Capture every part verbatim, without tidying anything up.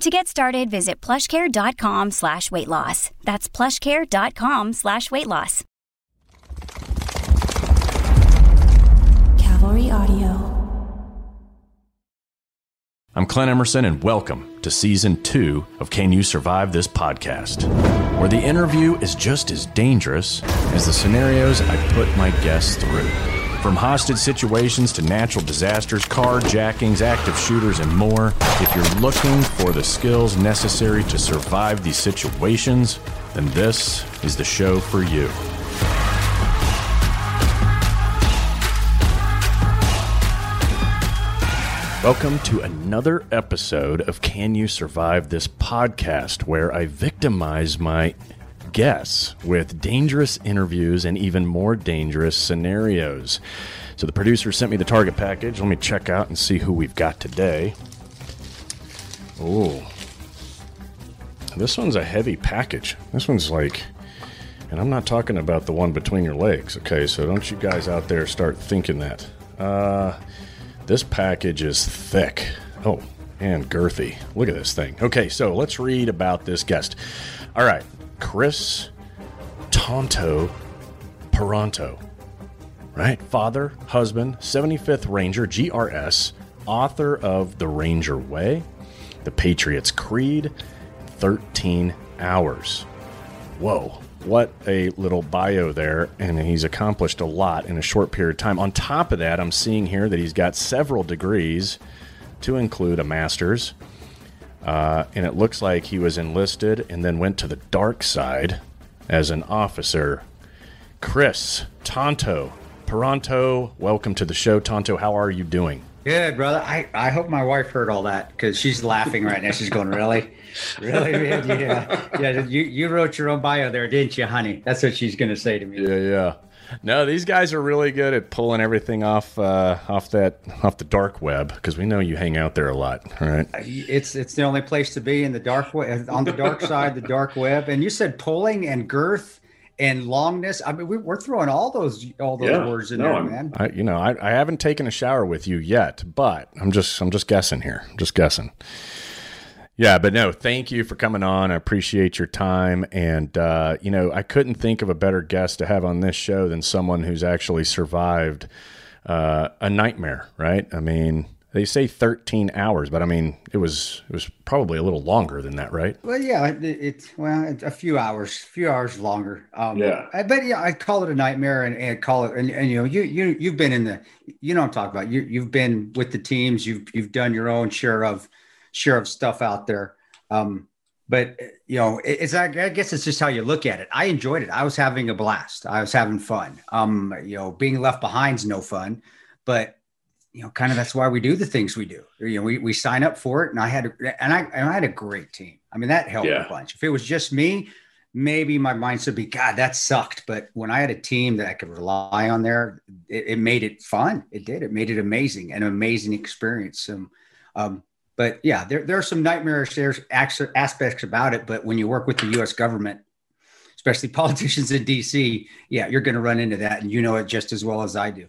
To get started, visit plushcare.com slash weight loss. That's plushcare.com slash weight loss. Cavalry Audio. I'm Clint Emerson, and welcome to Season two of Can You Survive This Podcast, where the interview is just as dangerous as the scenarios I put my guests through. From hostage situations to natural disasters, carjackings, active shooters, and more, if you're looking for the skills necessary to survive these situations, then this is the show for you. Welcome to another episode of Can You Survive This Podcast, where I victimize my guests with dangerous interviews and even more dangerous scenarios. So the producer sent me the target package. Let me check out and see who we've got today. Oh, this one's a heavy package. This one's like, and I'm not talking about the one between your legs. Okay, so don't you guys out there start thinking that. Uh, this package is thick. Oh, and girthy. Look at this thing. Okay, so let's read about this guest. All right. Chris Tanto Paronto, right? Father, husband, seventy-fifth Ranger, G R S, author of The Ranger Way, The Patriot's Creed, thirteen hours. Whoa, what a little bio there, and he's accomplished a lot in a short period of time. On top of that, I'm seeing here that he's got several degrees, to include a master's. Uh, and it looks like he was enlisted and then went to the dark side as an officer. Chris Tanto Paronto, welcome to the show. Tanto, how are you doing? Good, brother. I, I hope my wife heard all that because she's laughing right now. She's going, really? Really, man? Yeah. yeah you, you wrote your own bio there, didn't you, honey? That's what she's going to say to me. Yeah, yeah. No, these guys are really good at pulling everything off uh, off that off the dark web because we know you hang out there a lot, right? It's it's the only place to be in the dark web, on the dark side, the dark web. And you said pulling and girth and longness. I mean, we, we're throwing all those all those yeah, words in no, there, I'm, man. I, you know, I, I haven't taken a shower with you yet, but I'm just I'm just guessing here, I'm just guessing. Yeah, but no, thank you for coming on. I appreciate your time. And, uh, you know, I couldn't think of a better guest to have on this show than someone who's actually survived uh, a nightmare, right? I mean, they say thirteen hours, but I mean, it was it was probably a little longer than that, right? Well, yeah, it, it well, a few hours, a few hours longer. Um, yeah. I, but yeah, I call it a nightmare and, and call it, and, and you know, you, you, you've been in the, you know what I'm talking about. You, you've been with the teams, you've, you've done your own share of, Sure of stuff out there. Um, but, you know, it, it's, I guess it's just how you look at it. I enjoyed it. I was having a blast. I was having fun. Um, you know, being left behind's no fun, but, you know, kind of that's why we do the things we do. You know, we, we sign up for it, and I had, a, and I, and I had a great team. I mean, that helped yeah. a bunch. If it was just me, maybe my mind would be, God, that sucked. But when I had a team that I could rely on there, it, it made it fun. It did. It made it amazing, an amazing experience. Um, um, But yeah, there, there are some nightmarish aspects about it. But when you work with the U S government, especially politicians in D C, yeah, you're going to run into that. And you know it just as well as I do.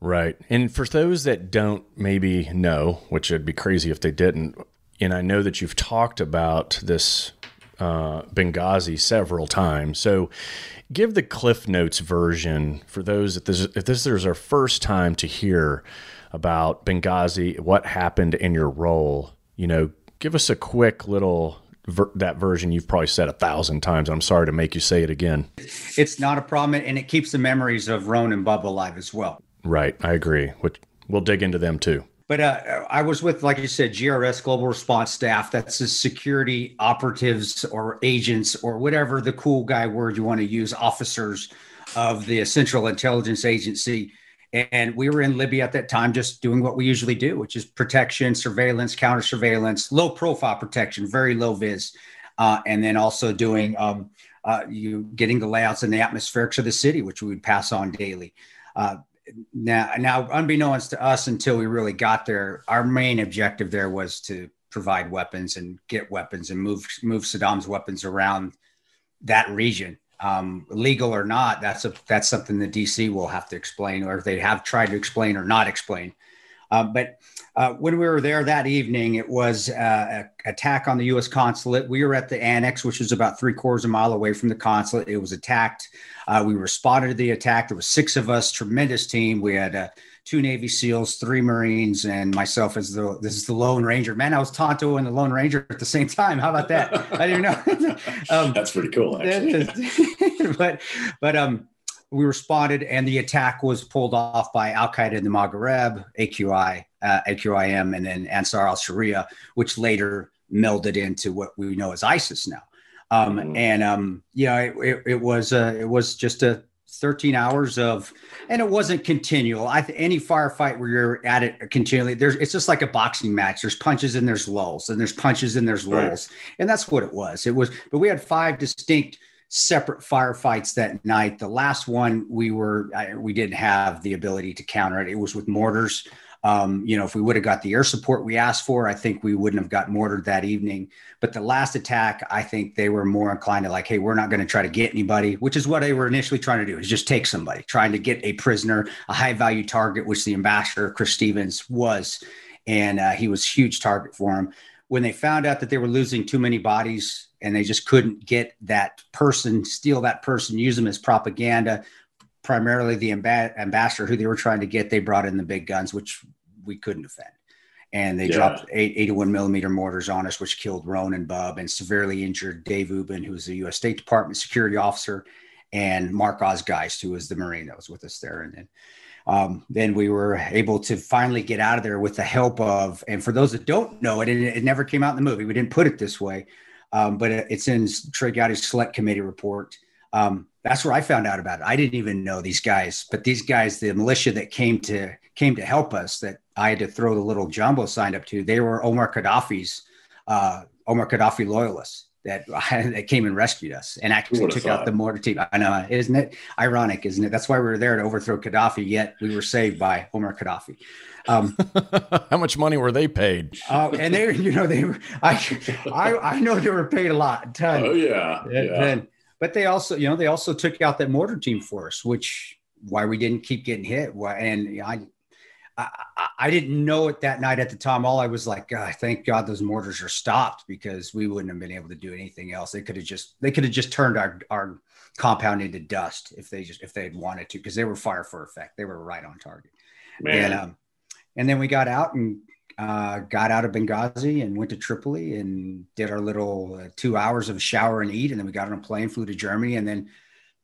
Right. And for those that don't maybe know, which it'd be crazy if they didn't, and I know that you've talked about this uh, Benghazi several times. So give the Cliff Notes version for those that this, if this is our first time to hear about Benghazi, what happened in your role. You know, give us a quick little, ver- that version you've probably said a thousand times. I'm sorry to make you say it again. It's not a problem, and it keeps the memories of Ron and Bub alive as well. Right, I agree. Which we'll dig into them too. But uh, I was with, like you said, G R S, Global Response Staff. That's the security operatives or agents or whatever the cool guy word you want to use, officers of the Central Intelligence Agency. And we were in Libya at that time, just doing what we usually do, which is protection, surveillance, counter surveillance, low profile protection, very low vis. Uh, and then also doing um, uh, you getting the layouts and the atmospherics of the city, which we would pass on daily. Uh, now, now, unbeknownst to us until we really got there, our main objective there was to provide weapons and get weapons and move move Saddam's weapons around that region. Um, legal or not, that's a, that's something that D C will have to explain, or if they have tried to explain or not explain. Uh, but uh, when we were there that evening, it was uh, an attack on the U S consulate. We were at the annex, which is about three quarters of a mile away from the consulate. It was attacked. Uh, we responded to the attack. There were six of us, tremendous team. We had uh, two Navy SEALs, three Marines, and myself as the, this is the Lone Ranger. Man, I was Tonto and the Lone Ranger at the same time. How about that? I didn't know. um, That's pretty cool, actually. but, but, um, we responded, and the attack was pulled off by Al Qaeda in the Maghreb, A Q I, uh, A Q I M, and then Ansar al-Sharia, which later melded into what we know as ISIS now. Um, mm-hmm. And um, yeah, it, it, it was uh, it was just a thirteen hours of, and it wasn't continual. I th- any firefight where you're at it continually, there's it's just like a boxing match. There's punches and there's lulls, and there's punches and there's lulls, right. And that's what it was. It was, but we had five distinct separate firefights that night. The last one we were, I, we didn't have the ability to counter it. It was with mortars. Um, you know, if we would have got the air support we asked for, I think we wouldn't have got mortared that evening. But the last attack, I think they were more inclined to like, hey, we're not going to try to get anybody, which is what they were initially trying to do, is just take somebody, trying to get a prisoner, a high value target, which the ambassador, Chris Stevens, was. And uh, he was a huge target for him. When they found out that they were losing too many bodies, and they just couldn't get that person, steal that person, use them as propaganda. Primarily the amb- ambassador who they were trying to get, they brought in the big guns, which we couldn't defend. And they yeah. dropped eight, eighty-one millimeter mortars on us, which killed Ron and Bub and severely injured Dave Ubben, who was the U S State Department security officer, and Mark Osgeist, who was the Marine that was with us there. And then Um, then we were able to finally get out of there with the help of, and for those that don't know it, it, it never came out in the movie. We didn't put it this way. Um, but it's in Trey Gowdy's Select Committee report. Um, that's where I found out about it. I didn't even know these guys, but these guys, the militia that came to came to help us, that I had to throw the little jumbo sign up to, they were Omar Gaddafi's, uh, Omar Gaddafi loyalists that, that came and rescued us and actually took thought? out the mortar team. I know, isn't it ironic, isn't it? That's why we were there to overthrow Gaddafi, yet we were saved by Omar Gaddafi. Um, How much money were they paid? Oh, uh, and they, you know, they were, I, I, I know they were paid a lot. Ton. Oh yeah. And, yeah. And, but they also, you know, they also took out that mortar team for us, which why we didn't keep getting hit. Why, and I, I, I didn't know it that night at the time. All I was like, God, thank God those mortars are stopped, because we wouldn't have been able to do anything else. They could have just, they could have just turned our, our compound into dust if they just, if they had wanted to, because they were fire for effect. They were right on target. Man. And, um, And then we got out and uh, got out of Benghazi and went to Tripoli and did our little uh, two hours of shower and eat. And then we got on a plane, flew to Germany. And then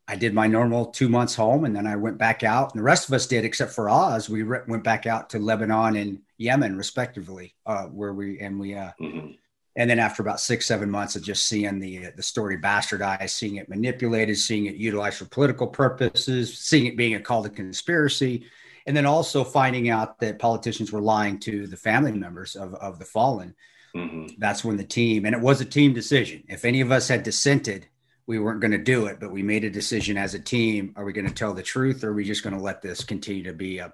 I did my normal two months home. And then I went back out, and the rest of us did, except for Oz. We re- went back out to Lebanon and Yemen, respectively, uh, where we, and we, uh, mm-hmm. and then after about six, seven months of just seeing the, the story bastardized, seeing it manipulated, seeing it utilized for political purposes, seeing it being a call to conspiracy. And then also finding out that politicians were lying to the family members of, of the fallen. Mm-hmm. That's when the team, and it was a team decision. If any of us had dissented, we weren't going to do it, but we made a decision as a team. Are we going to tell the truth, or are we just going to let this continue to be a,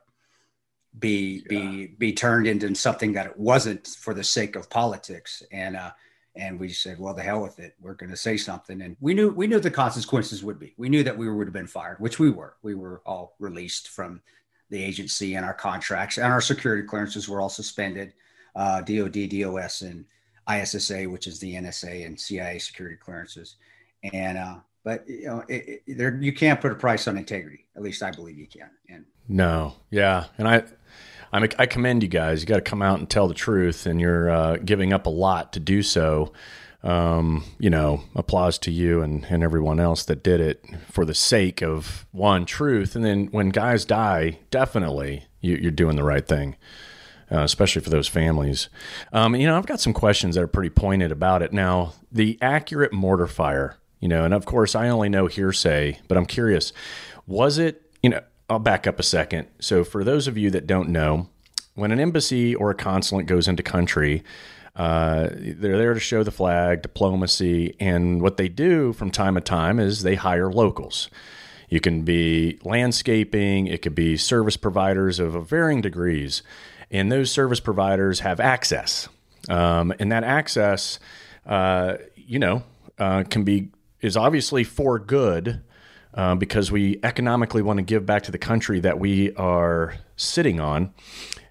be, yeah. be, be turned into something that it wasn't for the sake of politics? And, uh, and we said, well, the hell with it. We're going to say something. And we knew, we knew the consequences would be, we knew that we would have been fired, which we were, we were all released from the agency, and our contracts and our security clearances were all suspended. Uh, D O D, D O S, and I S S A, which is the N S A and C I A security clearances. And uh, but you know, it, it, there you can't put a price on integrity. At least I believe you can. And no, yeah, and I, I, I commend you guys. You got to come out and tell the truth, and you're uh, giving up a lot to do so. Um, you know, applause to you and, and everyone else that did it for the sake of one truth. And then when guys die, definitely you, you're doing the right thing, uh, especially for those families. Um, you know, I've got some questions that are pretty pointed about it. Now, the accurate mortar fire, you know, and of course I only know hearsay, but I'm curious, was it, you know, I'll back up a second. So for those of you that don't know, when an embassy or a consulate goes into country, Uh, they're there to show the flag, diplomacy, and what they do from time to time is they hire locals. You can be landscaping, it could be service providers of varying degrees, and those service providers have access. Um, and that access, uh, you know, uh, can be is obviously for good uh, because we economically want to give back to the country that we are sitting on.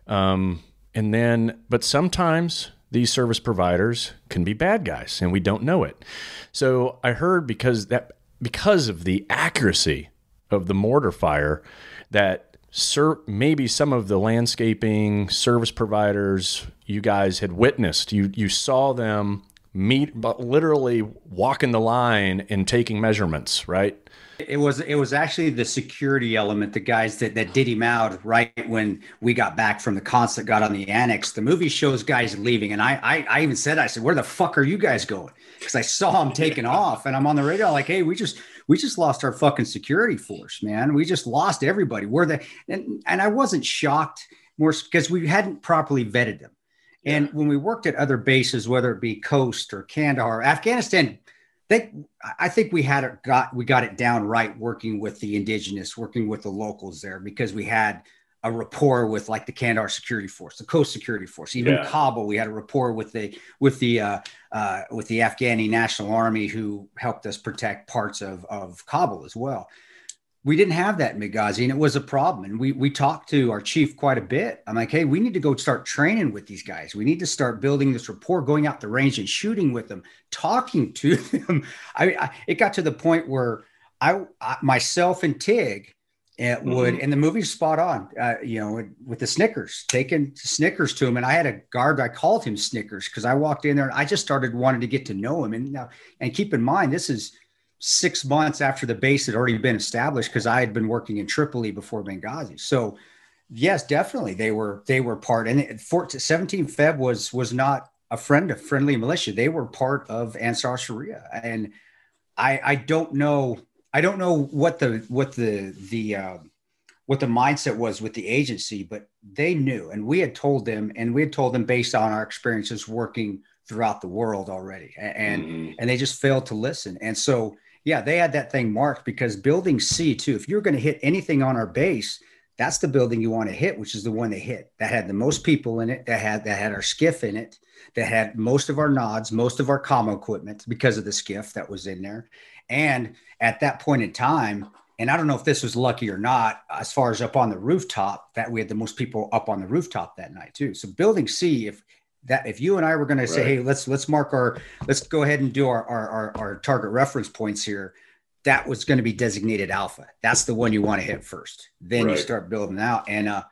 Um, and then, but sometimes these service providers can be bad guys and we don't know it. So I heard because that because of the accuracy of the mortar fire that sir, maybe some of the landscaping service providers you guys had witnessed, you you saw them meet, but literally walking the line and taking measurements, right? It was it was actually the security element, the guys that, that did him out right when we got back from the concert, got on the annex. The movie shows guys leaving. And I I, I even said, I said, where the fuck are you guys going? Because I saw him taking off and I'm on the radio like, hey, we just we just lost our fucking security force, man. We just lost everybody. We're the and, and I wasn't shocked more because we hadn't properly vetted them. And when we worked at other bases, whether it be Coast or Kandahar, Afghanistan, They, I think we had it got we got it down right working with the indigenous, working with the locals there because we had a rapport with like the Kandahar Security Force, the Coast Security Force, even yeah. Kabul. We had a rapport with the with the uh, uh, with the Afghani National Army who helped us protect parts of of Kabul as well. We didn't have that in Benghazi, and it was a problem. And we we talked to our chief quite a bit. I'm like, hey, we need to go start training with these guys. We need to start building this rapport, going out the range and shooting with them, talking to them. I, I it got to the point where I, I myself and Tig it would, mm-hmm. and the movie's spot on. Uh, you know, with the Snickers, taking Snickers to him, and I had a guard. I called him Snickers because I walked in there and I just started wanting to get to know him. And now, and keep in mind, this is six months after the base had already been established because I had been working in Tripoli before Benghazi. So yes, definitely they were, they were part, and fourteen, seventeen Feb was, was not a friend of friendly militia. They were part of Ansar al-Sharia. And I, I don't know, I don't know what the, what the, the, uh, what the mindset was with the agency, but they knew, and we had told them and we had told them based on our experiences working throughout the world already. And, mm-hmm. and they just failed to listen. And so, yeah, they had that thing marked because building C too, if you're going to hit anything on our base, that's the building you want to hit, which is the one they hit that had the most people in it, that had, that had our SKIFF in it, that had most of our N O Ds, most of our commo equipment because of the SKIFF that was in there. And at that point in time, and I don't know if this was lucky or not, as far as up on the rooftop, that we had the most people up on the rooftop that night too. So building C, if, that if you and I were going to say, right. hey, let's, let's mark our, let's go ahead and do our, our, our, our target reference points here. That was going to be designated alpha. That's the one you want to hit first. Then right. you start building out. And, uh,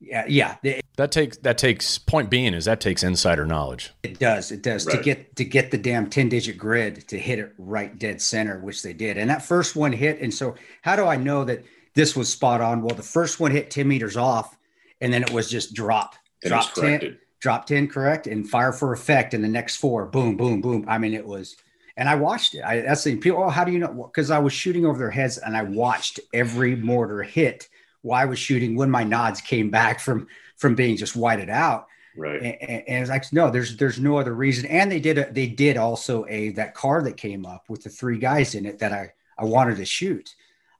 yeah, yeah. That takes, that takes point being is that takes insider knowledge. It does. It does right. to get, to get the damn ten digit grid to hit it right dead center, which they did. And that first one hit. And so how do I know that this was spot on? Well, the first one hit ten meters off and then it was just drop, it drop ten. Dropped in, correct, and fire for effect. And the next four, boom, boom, boom. I mean, it was, and I watched it. I, that's the people. Oh, how do you know? Because I was shooting over their heads, and I watched every mortar hit while I was shooting. When my nods came back from from being just whited out, right? And, and, and it's like, no, there's there's no other reason. And they did a, they did also a that car that came up with the three guys in it that I I wanted to shoot.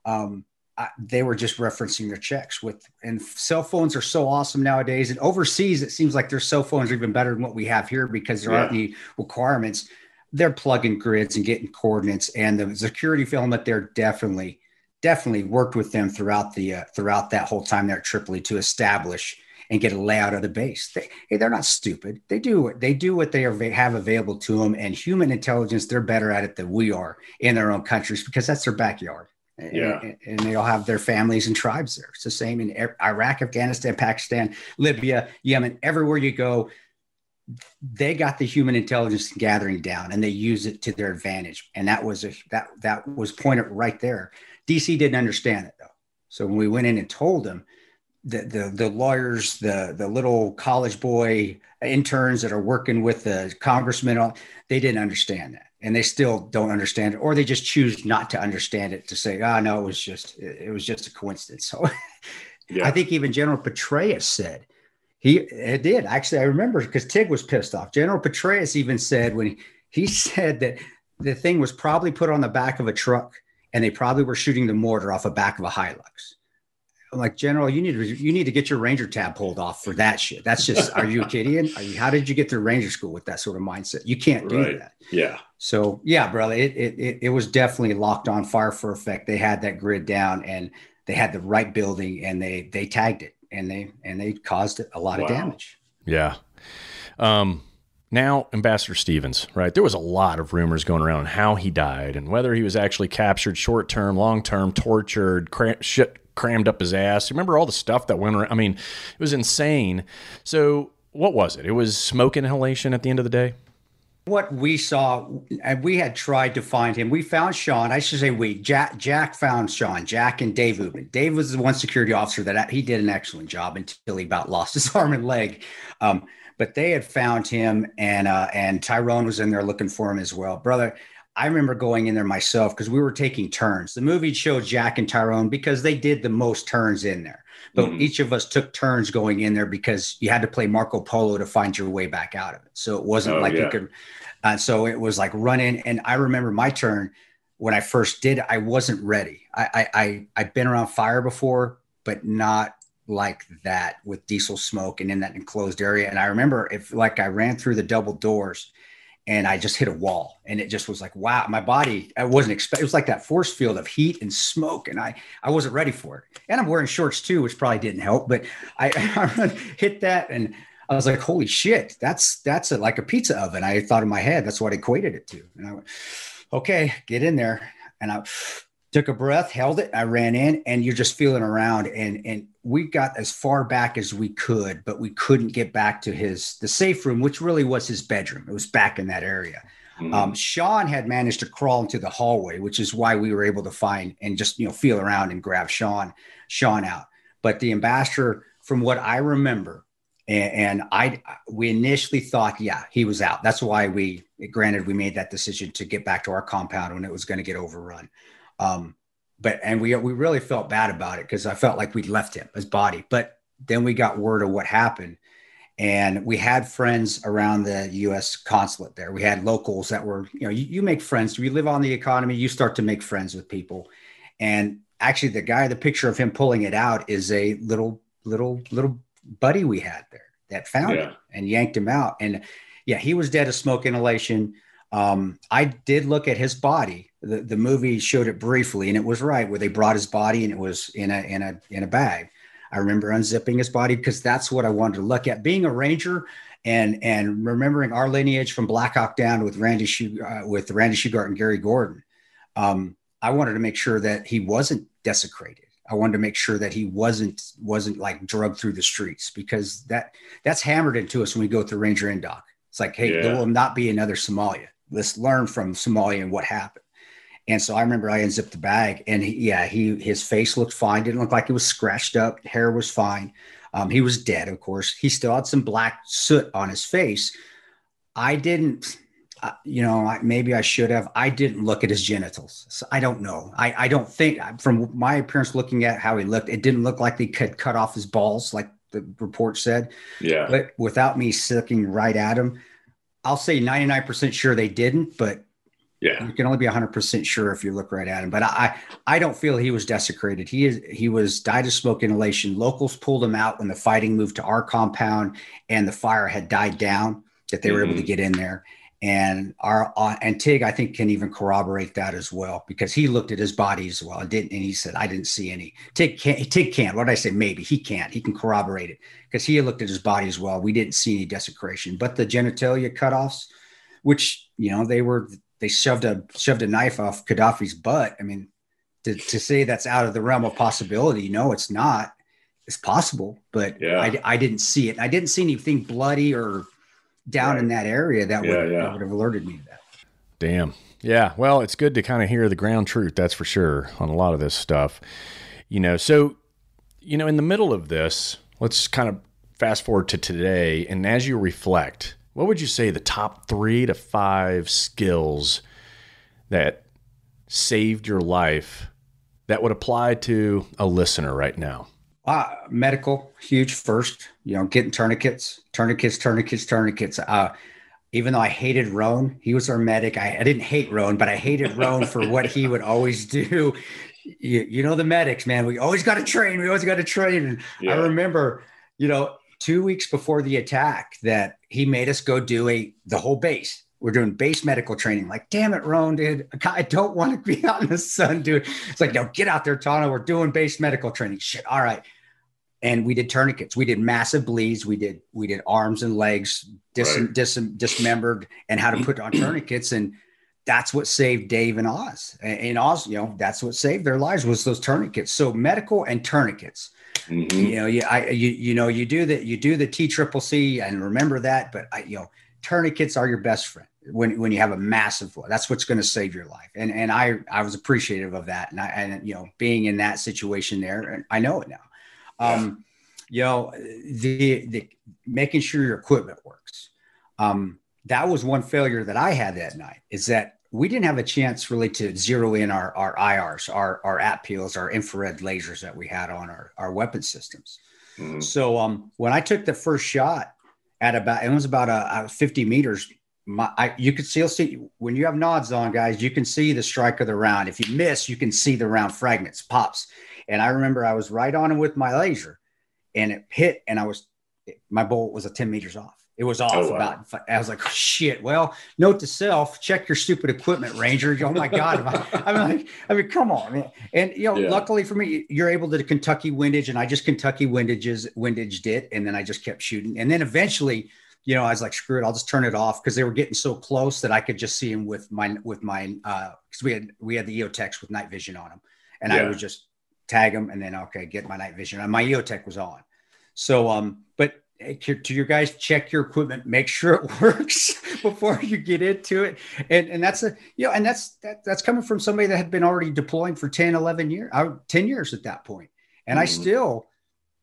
Um, I, they were just referencing their checks with, and cell phones are so awesome nowadays. And overseas, it seems like their cell phones are even better than what we have here because there yeah. aren't any requirements. They're plugging grids and getting coordinates, and the security element there definitely, definitely worked with them throughout the uh, throughout that whole time there at Tripoli to establish and get a layout of the base. They, hey, they're not stupid. They do what they do what they are, have available to them, and human intelligence. They're better at it than we are in their own countries because that's their backyard. Yeah. And, and they all have their families and tribes there. It's the same in Iraq, Afghanistan, Pakistan, Libya, Yemen, everywhere you go. They got the human intelligence gathering down and they use it to their advantage. And that was a, that that was pointed right there. D C didn't understand it, though. So when we went in and told them, the the, the lawyers, the, the little college boy interns that are working with the congressmen, they didn't understand that. And they still don't understand it, or they just choose not to understand it to say, oh, no, it was just, it was just a coincidence. So yeah. I think even General Petraeus said, He it did. Actually, I remember because Tig was pissed off. General Petraeus even said when he, he said that the thing was probably put on the back of a truck and they probably were shooting the mortar off the back of a Hilux. I'm like, General, you need to, you need to get your Ranger tab pulled off for that shit. That's just, are you kidding? Are you, how did you get through Ranger school with that sort of mindset? You can't do right. that. Yeah. So yeah, brother, it, it, it was definitely locked on fire for effect. They had that grid down and they had the right building and they, they tagged it and they, and they caused a lot wow. of damage. Yeah. Um, Now, Ambassador Stevens, right? There was a lot of rumors going around on how he died and whether he was actually captured short-term, long-term, tortured, cram- shit crammed up his ass. Remember all the stuff that went around? I mean, it was insane. So what was it? It was smoke inhalation at the end of the day? What we saw, and we had tried to find him. We found Sean. I should say we. Jack, Jack found Sean, Jack and Dave Ubben. Dave was the one security officer that he did an excellent job until he about lost his arm and leg. Um But they had found him, and uh, and Tyrone was in there looking for him as well. Brother, I remember going in there myself because we were taking turns. The movie showed Jack and Tyrone because they did the most turns in there. But mm-hmm. each of us took turns going in there because you had to play Marco Polo to find your way back out of it. So it wasn't oh, like yeah. you could uh, – so it was like run in. And I remember my turn when I first did, I wasn't ready. I I, I I've been around fire before, but not – like that with diesel smoke and in that enclosed area. And I remember if like I ran through the double doors and I just hit a wall and it just was like, wow, my body, I wasn't expecting, it was like that force field of heat and smoke. And I, I wasn't ready for it. And I'm wearing shorts too, which probably didn't help, but I, I hit that and I was like, holy shit, that's, that's a, like a pizza oven. I thought in my head, that's what I equated it to. And I went, okay, get in there. And I took a breath, held it. I ran in and you're just feeling around and, and, we got as far back as we could, but we couldn't get back to his, the safe room, which really was his bedroom. It was back in that area. Mm-hmm. Um, Sean had managed to crawl into the hallway, which is why we were able to find and just, you know, feel around and grab Sean, Sean out. But the ambassador, from what I remember, and, and I, we initially thought, yeah, he was out. That's why we, granted, we made that decision to get back to our compound when it was going to get overrun. Um, But, and we, we really felt bad about it because I felt like we'd left him, his body. But then we got word of what happened. And we had friends around the U S consulate there. We had locals that were, you know, you, you make friends. You live on the economy. You start to make friends with people. And actually the guy, the picture of him pulling it out is a little, little, little buddy we had there that found yeah. him and yanked him out. And yeah, he was dead of smoke inhalation. Um, I did look at his body. The, the movie showed it briefly, and it was right where they brought his body, and it was in a in a in a bag. I remember unzipping his body because that's what I wanted to look at. Being a Ranger and and remembering our lineage from Black Hawk Down with Randy Shug- uh, with Randy Shugart and Gary Gordon, um, I wanted to make sure that he wasn't desecrated. I wanted to make sure that he wasn't wasn't like drugged through the streets because that that's hammered into us when we go through Ranger N D O C. It's like, hey, yeah. there will not be another Somalia. Let's learn from Somalia and what happened. And so I remember I unzipped the bag and he, yeah, he, his face looked fine. Didn't look like it was scratched up. Hair was fine. Um, he was dead. Of course, he still had some black soot on his face. I didn't, uh, you know, I, maybe I should have, I didn't look at his genitals. So I don't know. I, I don't think from my appearance, looking at how he looked, it didn't look like they could cut off his balls. Like the report said, yeah. But without me looking right at him, I'll say ninety-nine percent sure they didn't, but yeah, you can only be one hundred percent sure if you look right at him. But I, I don't feel he was desecrated. He is, he was died of smoke inhalation. Locals pulled him out when the fighting moved to our compound and the fire had died down that they mm-hmm. were able to get in there. And our uh, and Tig, I think, can even corroborate that as well because he looked at his body as well and didn't. And he said, "I didn't see any." Tig can't. Tig can't. What did I say? Maybe he can't. He can corroborate it because he looked at his body as well. We didn't see any desecration, but the genitalia cutoffs, which you know they were, they shoved a shoved a knife off Gaddafi's butt. I mean, to, to say that's out of the realm of possibility, no, it's not. It's possible, but yeah. I I didn't see it. I didn't see anything bloody or down right. in that area that, yeah, would, yeah. that would have alerted me to that. Damn. Yeah. Well, it's good to kind of hear the ground truth. That's for sure on a lot of this stuff, you know, so, you know, in the middle of this, let's kind of fast forward to today. And as you reflect, what would you say the top three to five skills that saved your life that would apply to a listener right now? Uh, medical, huge first, you know, getting tourniquets, tourniquets, tourniquets, tourniquets. Uh, even though I hated Ron, he was our medic. I, I didn't hate Ron, but I hated Ron for what he would always do. You, you know, the medics, man, we always got to train. We always got to train. And yeah. I remember, you know, two weeks before the attack that he made us go do a, the whole base. We're doing base medical training. Like, damn it, Ron, dude. I don't want to be out in the sun, dude. It's like, no, get out there, Tano. We're doing base medical training. Shit. All right. And we did tourniquets. We did massive bleeds. We did, we did arms and legs dis- right. dis- dismembered and how to put on tourniquets. And that's what saved Dave and Oz. And Oz, you know, that's what saved their lives was those tourniquets. So medical and tourniquets. Mm-hmm. You know, you, I, you, you know, you do that, you do the T C C C and remember that, but I, you know, tourniquets are your best friend when, when you have a massive blow. That's what's going to save your life. And and I I was appreciative of that. And I and you know being in that situation there, and I know it now. Um, you know the the making sure your equipment works. Um, that was one failure that I had that night. Is that we didn't have a chance really to zero in our our I Rs, our our A P peels, our infrared lasers that we had on our our weapon systems. Mm-hmm. So um, when I took the first shot. At about, it was about uh, fifty meters. My, I, you could still see when you have nods on, guys, you can see the strike of the round. If you miss, you can see the round fragments, pops. And I remember I was right on him with my laser and it hit. And I was, it, my bullet was a ten meters off. It was off oh, wow. about, I was like, oh, shit. Well, note to self, check your stupid equipment, Ranger. Oh my God. I, I'm like, I mean, come on, man. And you know, yeah. luckily for me, you're able to Kentucky windage and I just Kentucky windages, windaged it. And then I just kept shooting. And then eventually, you know, I was like, screw it. I'll just turn it off. Cause they were getting so close that I could just see him with my, with my, uh, cause we had, we had the EOTech with night vision on him and yeah. I would just tag him and then, okay, get my night vision and my EOTech was on. So, um, but to your guys, check your equipment, make sure it works before you get into it. And and that's a, you know, and that's, that, that's coming from somebody that had been already deploying for ten, eleven years, I, ten years at that point. And mm-hmm. I still,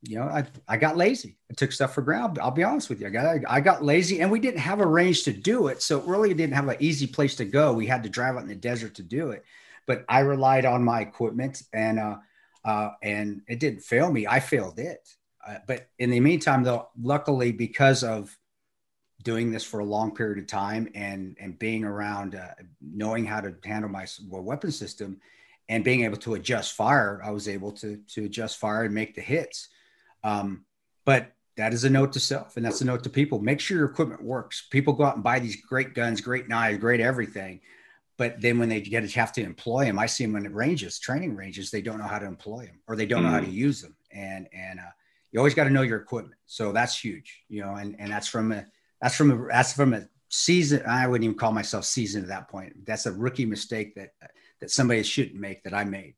you know, I, I got lazy. I took stuff for ground. I'll be honest with you. I got, I got lazy and we didn't have a range to do it. So it really didn't have an easy place to go. We had to drive out in the desert to do it, but I relied on my equipment and, uh, uh, and it didn't fail me. I failed it. Uh, but in the meantime, though, luckily, because of doing this for a long period of time and and being around, uh, knowing how to handle my weapon system and being able to adjust fire, I was able to to adjust fire and make the hits. Um, but that is a note to self. And that's a note to people. Make sure your equipment works. People go out and buy these great guns, great knives, great everything. But then when they get to have to employ them, I see them when it ranges, training ranges, they don't know how to employ them or they don't mm. know how to use them. And, and, uh, you always got to know your equipment. So that's huge, you know, and, and that's from a, that's from a, that's from a season. I wouldn't even call myself seasoned at that point. That's a rookie mistake that, that somebody shouldn't make that I made.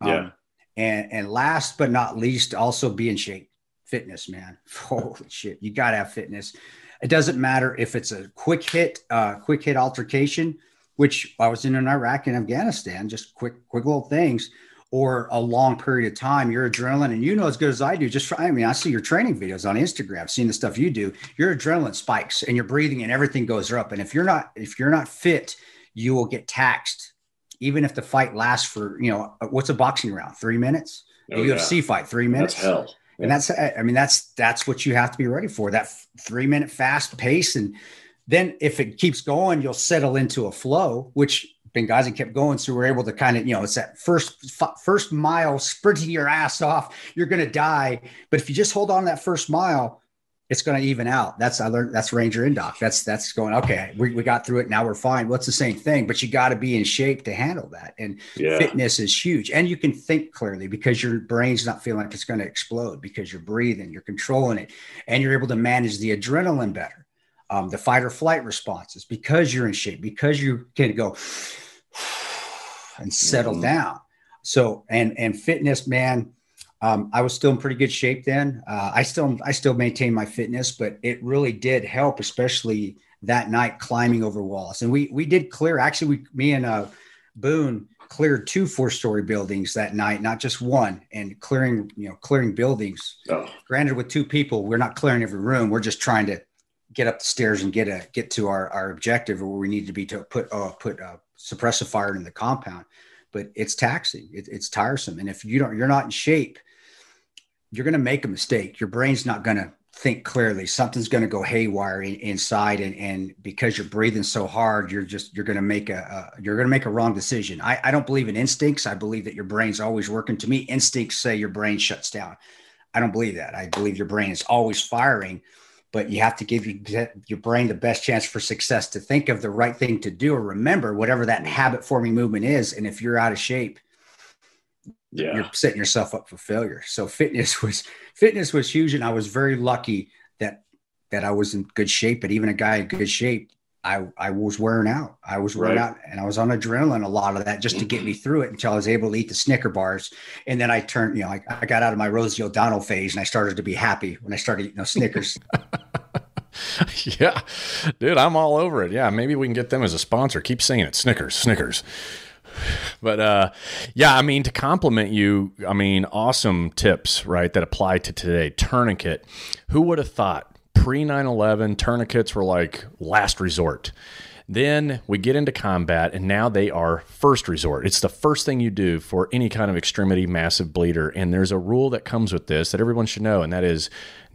Um, yeah. And, and last, but not least, also be in shape, fitness, man. Holy shit. You got to have fitness. It doesn't matter if it's a quick hit, uh quick hit altercation, which I was in, in Iraq and Afghanistan, just quick, quick little things. Or a long period of time, your adrenaline, and you know as good as I do, just for, I mean, I see your training videos on Instagram, I've seen the stuff you do, your adrenaline spikes and your breathing and everything goes up. And if you're not, if you're not fit, you will get taxed. Even if the fight lasts for, you know, what's a boxing round, three minutes, oh, a U F C yeah. fight, three minutes. That's hell. Yeah. And that's, I mean, that's, that's what you have to be ready for, that three minute fast pace. And then if it keeps going, you'll settle into a flow, which Benghazi kept going. So we're able to kind of, you know, it's that first, f- first mile sprinting your ass off, you're going to die. But if you just hold on that first mile, it's going to even out. That's, I learned that's Ranger Indoc. That's, that's going, okay, we, we got through it. Now we're fine. What's well, the same thing, but you got to be in shape to handle that. And yeah. fitness is huge. And you can think clearly because your brain's not feeling like it's going to explode because you're breathing, you're controlling it, and you're able to manage the adrenaline better. Um, the fight or flight responses because you're in shape, because you can go and settle mm-hmm. down. So, and, and fitness, man, um, I was still in pretty good shape then. Uh, I still, I still maintain my fitness, but it really did help, especially that night climbing over walls. And we, we did clear, actually we, me and uh, Boone cleared two four-story buildings that night, not just one, and clearing, you know, clearing buildings. Oh. Granted with two people, we're not clearing every room. We're just trying to get up the stairs and get a, get to our, our objective where we need to be to put, uh, put a suppressive fire in the compound, but it's taxing. It, it's tiresome. And if you don't, you're not in shape, you're going to make a mistake. Your brain's not going to think clearly. Something's going to go haywire in, inside. And, and because you're breathing so hard, you're just, you're going to make a, uh, you're going to make a wrong decision. I, I don't believe in instincts. I believe that your brain's always working. To me, instincts say your brain shuts down. I don't believe that. I believe your brain is always firing, but you have to give your, your brain the best chance for success to think of the right thing to do or remember whatever that habit forming movement is. And if you're out of shape, yeah, you're setting yourself up for failure. So fitness was, fitness was huge. And I was very lucky that, that I was in good shape, but even a guy in good shape, I, I was wearing out. I was wearing right. out and I was on adrenaline, a lot of that just to get me through it until I was able to eat the Snicker bars. And then I turned, you know, I, I got out of my Rosie O'Donnell phase and I started to be happy when I started eating those Snickers. Yeah, dude, I'm all over it. Yeah. Maybe we can get them as a sponsor. Keep saying it. Snickers, Snickers. But, uh, yeah, I mean, to compliment you, I mean, awesome tips, right, that apply to today. Tourniquet. Who would have thought pre nine eleven tourniquets were like last resort? Then we get into combat, and now they are first resort. It's the first thing you do for any kind of extremity, massive bleeder. And there's a rule that comes with this that everyone should know, and that is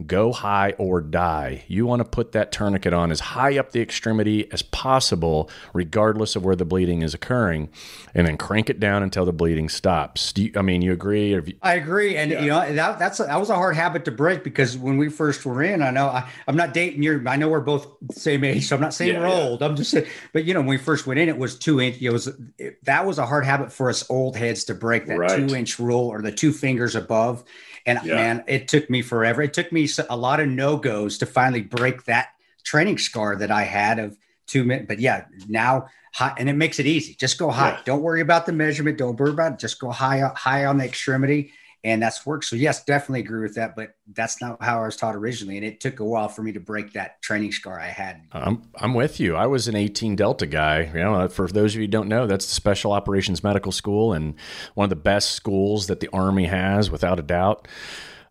go high or die. You want to put that tourniquet on as high up the extremity as possible, regardless of where the bleeding is occurring, and then crank it down until the bleeding stops. Do you, I mean, you agree? Or you, I agree. And, yeah. you know, that, that's a, that was a hard habit to break because when we first were in, I know I, I'm not dating you. I know we're both the same age, so I'm not saying yeah, we're yeah. old. I'm just saying. But, you know, when we first went in, it was two inch. It was it, that was a hard habit for us old heads to break, that right. two inch rule or the two fingers above. And yeah. man, it took me forever. It took me a lot of no-goes to finally break that training scar that I had of two minutes. But yeah, now high, and it makes it easy. Just go high. Yeah. Don't worry about the measurement. Don't worry about it. Just go high, high on the extremity. And that's worked. So yes, definitely agree with that, but that's not how I was taught originally. And it took a while for me to break that training scar I had. I'm I'm with you. I was an eighteen Delta guy. You know, for those of you who don't know, that's the Special Operations Medical School and one of the best schools that the Army has, without a doubt.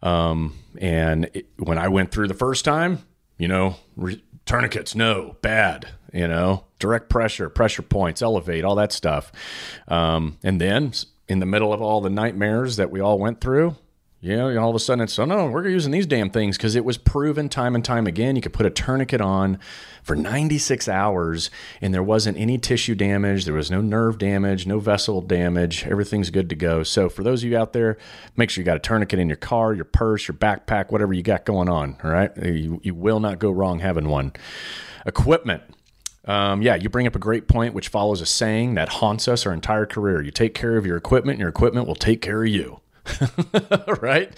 Um, and it, when I went through the first time, you know, re- tourniquets, no, bad, you know, direct pressure, pressure points, elevate, all that stuff. Um, and then in the middle of all the nightmares that we all went through, you know, all of a sudden it's, oh no, we're using these damn things because it was proven time and time again. You could put a tourniquet on for ninety-six hours and there wasn't any tissue damage. There was no nerve damage, no vessel damage. Everything's good to go. So for those of you out there, make sure you got a tourniquet in your car, your purse, your backpack, whatever you got going on. All right. You, you will not go wrong having one. Equipment. Um, yeah, you bring up a great point, which follows a saying that haunts us our entire career. You take care of your equipment, and your equipment will take care of you. Right?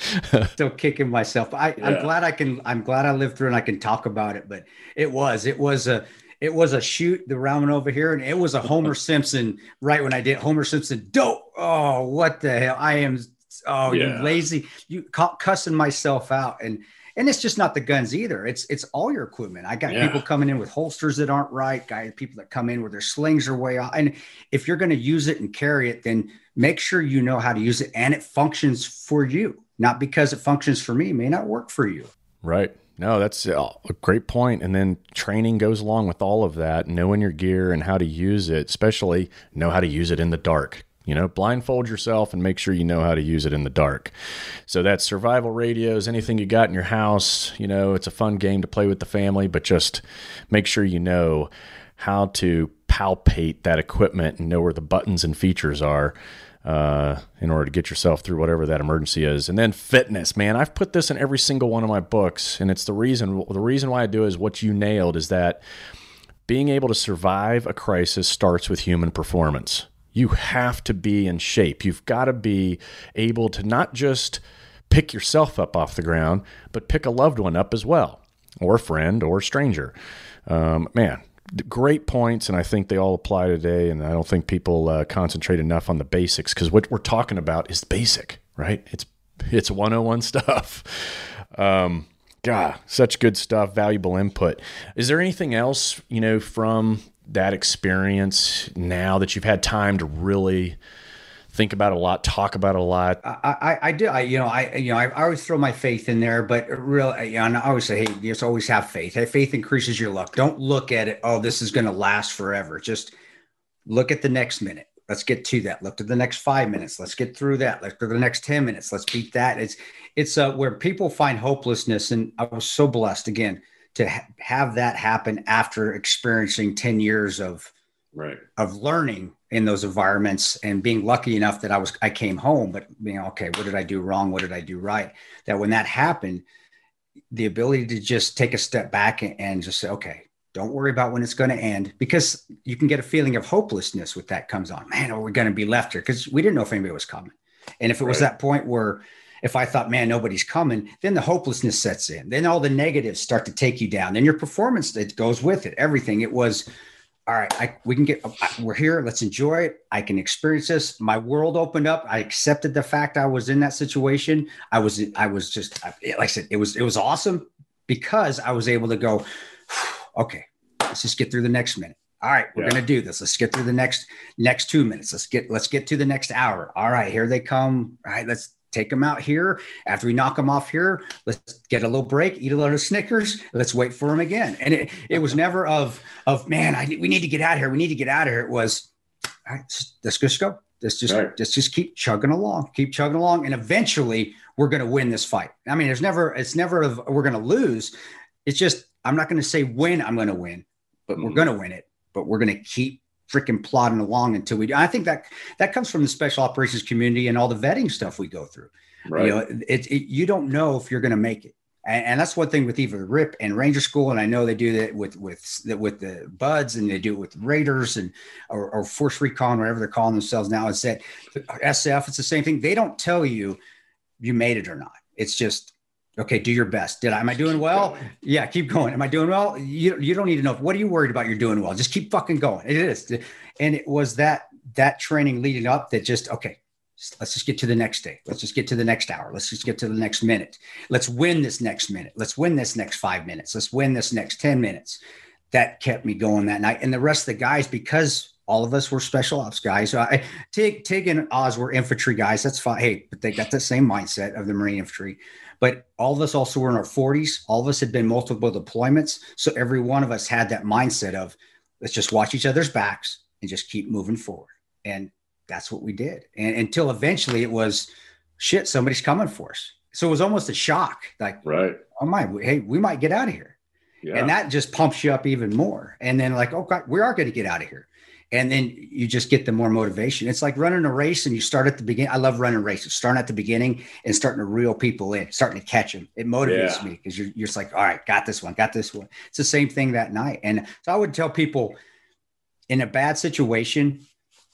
Still kicking myself. I, yeah. I'm glad I can. I'm glad I lived through and I can talk about it. But it was, it was a, it was a shoot the ramen over here, and it was a Homer Simpson. Right when I did Homer Simpson, dope. Oh, what the hell? I am. Oh, yeah. You lazy. You cussing myself out. And. And it's just not the guns either. It's it's all your equipment. I got yeah. people coming in with holsters that aren't right. Guy, people that come in where their slings are way off. And if you're going to use it and carry it, then make sure you know how to use it and it functions for you. Not because it functions for me, it may not work for you. Right. No, that's a great point. And then training goes along with all of that. Knowing your gear and how to use it, especially know how to use it in the dark. You know, blindfold yourself and make sure you know how to use it in the dark. So that's survival radios, anything you got in your house. You know, it's a fun game to play with the family, but just make sure you know how to palpate that equipment and know where the buttons and features are uh, in order to get yourself through whatever that emergency is. And then fitness, man, I've put this in every single one of my books. And it's the reason, the reason why I do is what you nailed is that being able to survive a crisis starts with human performance. You have to be in shape. You've got to be able to not just pick yourself up off the ground, but pick a loved one up as well, or a friend or a stranger. Um, man, great points, and I think they all apply today, and I don't think people uh, concentrate enough on the basics because what we're talking about is basic, right? It's it's one oh one stuff. Um God, such good stuff, valuable input. Is there anything else, you know, from that experience now that you've had time to really think about a lot, talk about a lot? I, I, I do. I, you know, I, you know, I, I always throw my faith in there, but really, you know, and I always say, hey, you just always have faith. Hey, faith increases your luck. Don't look at it. Oh, this is going to last forever. Just look at the next minute. Let's get to that. Look to the next five minutes. Let's get through that. Let's go to the next ten minutes. Let's beat that. It's it's uh, where people find hopelessness. And I was so blessed again to ha- have that happen after experiencing ten years of, right. of learning in those environments and being lucky enough that I was, I came home, but being, you know, okay, what did I do wrong? What did I do right? That when that happened, the ability to just take a step back and, and just say, okay, don't worry about when it's going to end, because you can get a feeling of hopelessness with that comes on, man, are we going to be left here? Cause we didn't know if anybody was coming. And if it right. was that point where if I thought, man, nobody's coming, then the hopelessness sets in. Then all the negatives start to take you down. Then your performance that goes with it, everything. It was, all right, I, we can get, we're here. Let's enjoy it. I can experience this. My world opened up. I accepted the fact I was in that situation. I was, I was just, like I said, it was, it was awesome because I was able to go, okay, let's just get through the next minute. All right, we're yeah. going to do this. Let's get through the next, next two minutes. Let's get, let's get to the next hour. All right, here they come. All right, let's take them out here. After we knock them off here, let's get a little break, eat a little Snickers. Let's wait for them again. And it, it was never of, of man, I, we need to get out of here. We need to get out of here. It was, all right, let's just go. Let's just, right. let's just keep chugging along, keep chugging along. And eventually we're going to win this fight. I mean, there's never, it's never, of, we're going to lose. It's just, I'm not going to say when I'm going to win, but mm-hmm. we're going to win it. But we're going to keep freaking plodding along until we do. I think that that comes from the special operations community and all the vetting stuff we go through. Right. You know, it, it, you don't know if you're going to make it. And, and that's one thing with either RIP and Ranger School. And I know they do that with, with, with the BUDS, and they do it with Raiders and, or, or Force Recon, whatever they're calling themselves now. It's that S F, it's the same thing. They don't tell you you made it or not. It's just, okay, do your best. Did I, am I doing well? Yeah. Keep going. Am I doing well? You you don't need to know. What are you worried about? You're doing well. Just keep fucking going. It is. And it was that, that training leading up that just, okay, let's just get to the next day. Let's just get to the next hour. Let's just get to the next minute. Let's win this next minute. Let's win this next five minutes. Let's win this next ten minutes. That kept me going that night. And the rest of the guys, because all of us were special ops guys. So I, Tig, Tig and Oz were infantry guys. That's fine. Hey, but they got the same mindset of the Marine infantry. But all of us also were in our forties. All of us had been multiple deployments. So every one of us had that mindset of let's just watch each other's backs and just keep moving forward. And that's what we did. And until eventually it was, shit, somebody's coming for us. So it was almost a shock. Like, right. oh my, hey, we might get out of here. Yeah. And that just pumps you up even more. And then like, oh God, we are going to get out of here. And then you just get the more motivation. It's like running a race and you start at the beginning. I love running races, starting at the beginning and starting to reel people in, starting to catch them. It motivates yeah. me because you're, you're just like, all right, got this one, got this one. It's the same thing that night. And so I would tell people in a bad situation,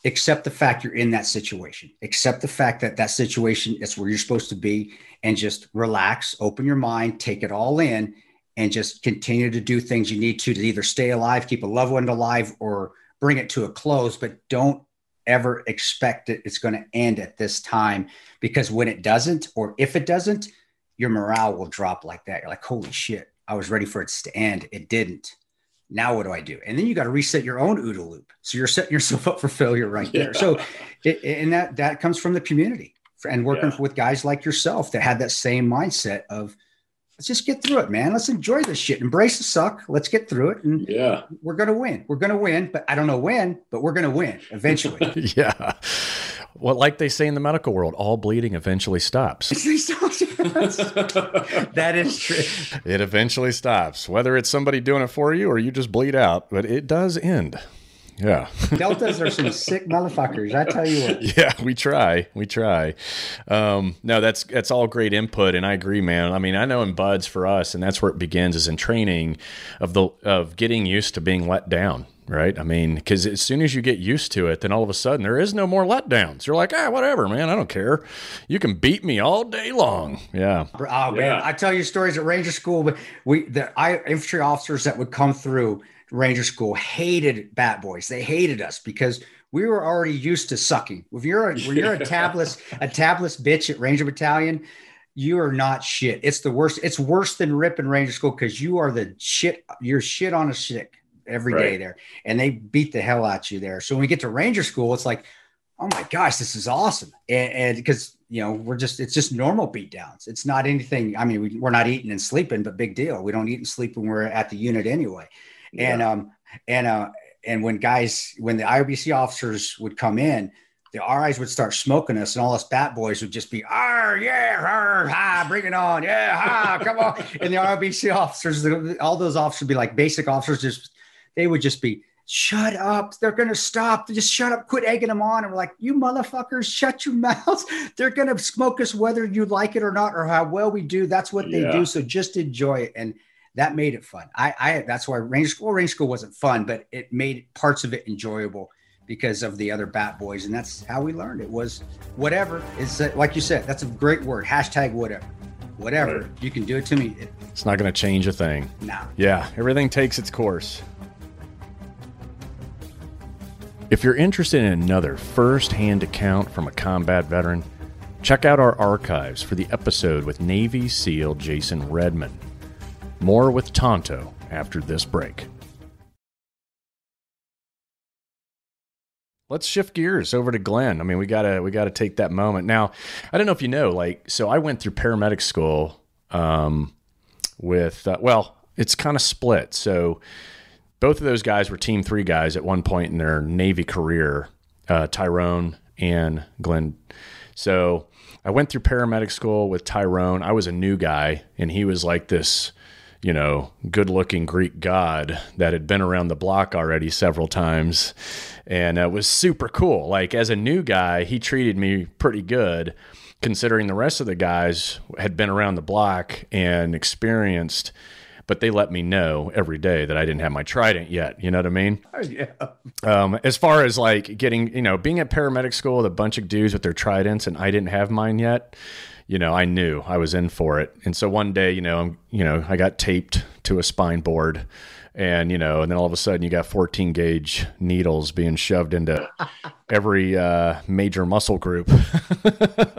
accept the fact you're in that situation, accept the fact that that situation is where you're supposed to be, and just relax, open your mind, take it all in, and just continue to do things you need to, to either stay alive, keep a loved one alive, or bring it to a close, but don't ever expect it. It's going to end at this time, because when it doesn't, or if it doesn't, your morale will drop like that. You're like, holy shit, I was ready for it to end. It didn't. Now what do I do? And then you got to reset your own OODA loop. So you're setting yourself up for failure right there. Yeah. So, it, and that, that comes from the community and working yeah. with guys like yourself that had that same mindset of, let's just get through it, man. Let's enjoy this shit. Embrace the suck. Let's get through it. And yeah. we're going to win. We're going to win, but I don't know when, but we're going to win eventually. yeah. Well, like they say in the medical world, all bleeding eventually stops. That is true. It eventually stops, whether it's somebody doing it for you or you just bleed out, but it does end. Yeah. Deltas are some sick motherfuckers, I tell you what. Yeah, we try. We try. Um, no, that's that's all great input, and I agree, man. I mean, I know in BUDS for us, and that's where it begins, is in training of the of getting used to being let down, right? I mean, because as soon as you get used to it, then all of a sudden there is no more letdowns. You're like, ah, whatever, man. I don't care. You can beat me all day long. Yeah. Oh, man. Yeah. I tell you stories at Ranger School, but we the I, infantry officers that would come through Ranger School hated Bat Boys. They hated us because we were already used to sucking. If you're a, when you're a tabless, a tabless bitch at Ranger Battalion, you are not shit. It's the worst. It's worse than RIP and Ranger School because you are the shit. You're shit on a stick every right. day there, and they beat the hell out you there. So when we get to Ranger School, it's like, oh my gosh, this is awesome, and because you know we're just it's just normal beatdowns. It's not anything. I mean, we, we're not eating and sleeping, but big deal. We don't eat and sleep when we're at the unit anyway. Yeah. And, um, and, uh, and when guys, when the I R B C officers would come in, the R Is would start smoking us, and all us bat boys would just be, "Arr, yeah, arr, ha, bring it on, yeah, ha, come on!" And the R O B C officers, all those officers, would be like basic officers, just they would just be, "Shut up! They're gonna stop! Just shut up! Quit egging them on!" And we're like, "You motherfuckers, shut your mouths! They're gonna smoke us whether you like it or not, or how well we do. That's what they yeah. do. So just enjoy it." And that made it fun. I, I that's why Ranger School, Ranger School wasn't fun, but it made parts of it enjoyable because of the other bat boys. And that's how we learned. It was whatever. It's uh, like you said, that's a great word. Hashtag whatever. Whatever. Right. You can do it to me. It, it's not going to change a thing. No. Nah. Yeah. Everything takes its course. If you're interested in another first-hand account from a combat veteran, check out our archives for the episode with Navy SEAL Jason Redmond. More with Tonto after this break. Let's shift gears over to Glenn. I mean, we gotta we gotta take that moment. Now, I don't know if you know, like, so I went through paramedic school um, with, uh, well, it's kind of split. So both of those guys were Team Three guys at one point in their Navy career, uh, Tyrone and Glenn. So I went through paramedic school with Tyrone. I was a new guy, and he was like this, you know, good-looking Greek god that had been around the block already several times, and it was super cool. Like, as a new guy, he treated me pretty good, considering the rest of the guys had been around the block and experienced, but they let me know every day that I didn't have my trident yet. You know what I mean? Oh, yeah. Um, as far as, like, getting, you know, being at paramedic school with a bunch of dudes with their tridents and I didn't have mine yet, you know, I knew I was in for it. And so one day, you know, I'm, you know, I got taped to a spine board, and, you know, and then all of a sudden you got fourteen gauge needles being shoved into every uh, major muscle group.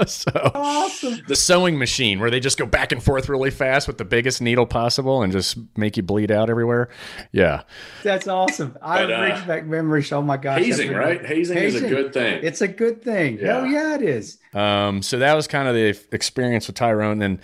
So awesome. The sewing machine where they just go back and forth really fast with the biggest needle possible and just make you bleed out everywhere. Yeah. That's awesome. I but, uh, reached back memories. Oh my gosh. Hazing, right? Hazing, hazing is a good thing. It's a good thing. Yeah. Hell yeah, it is. Um, so that was kind of the experience with Tyrone. And,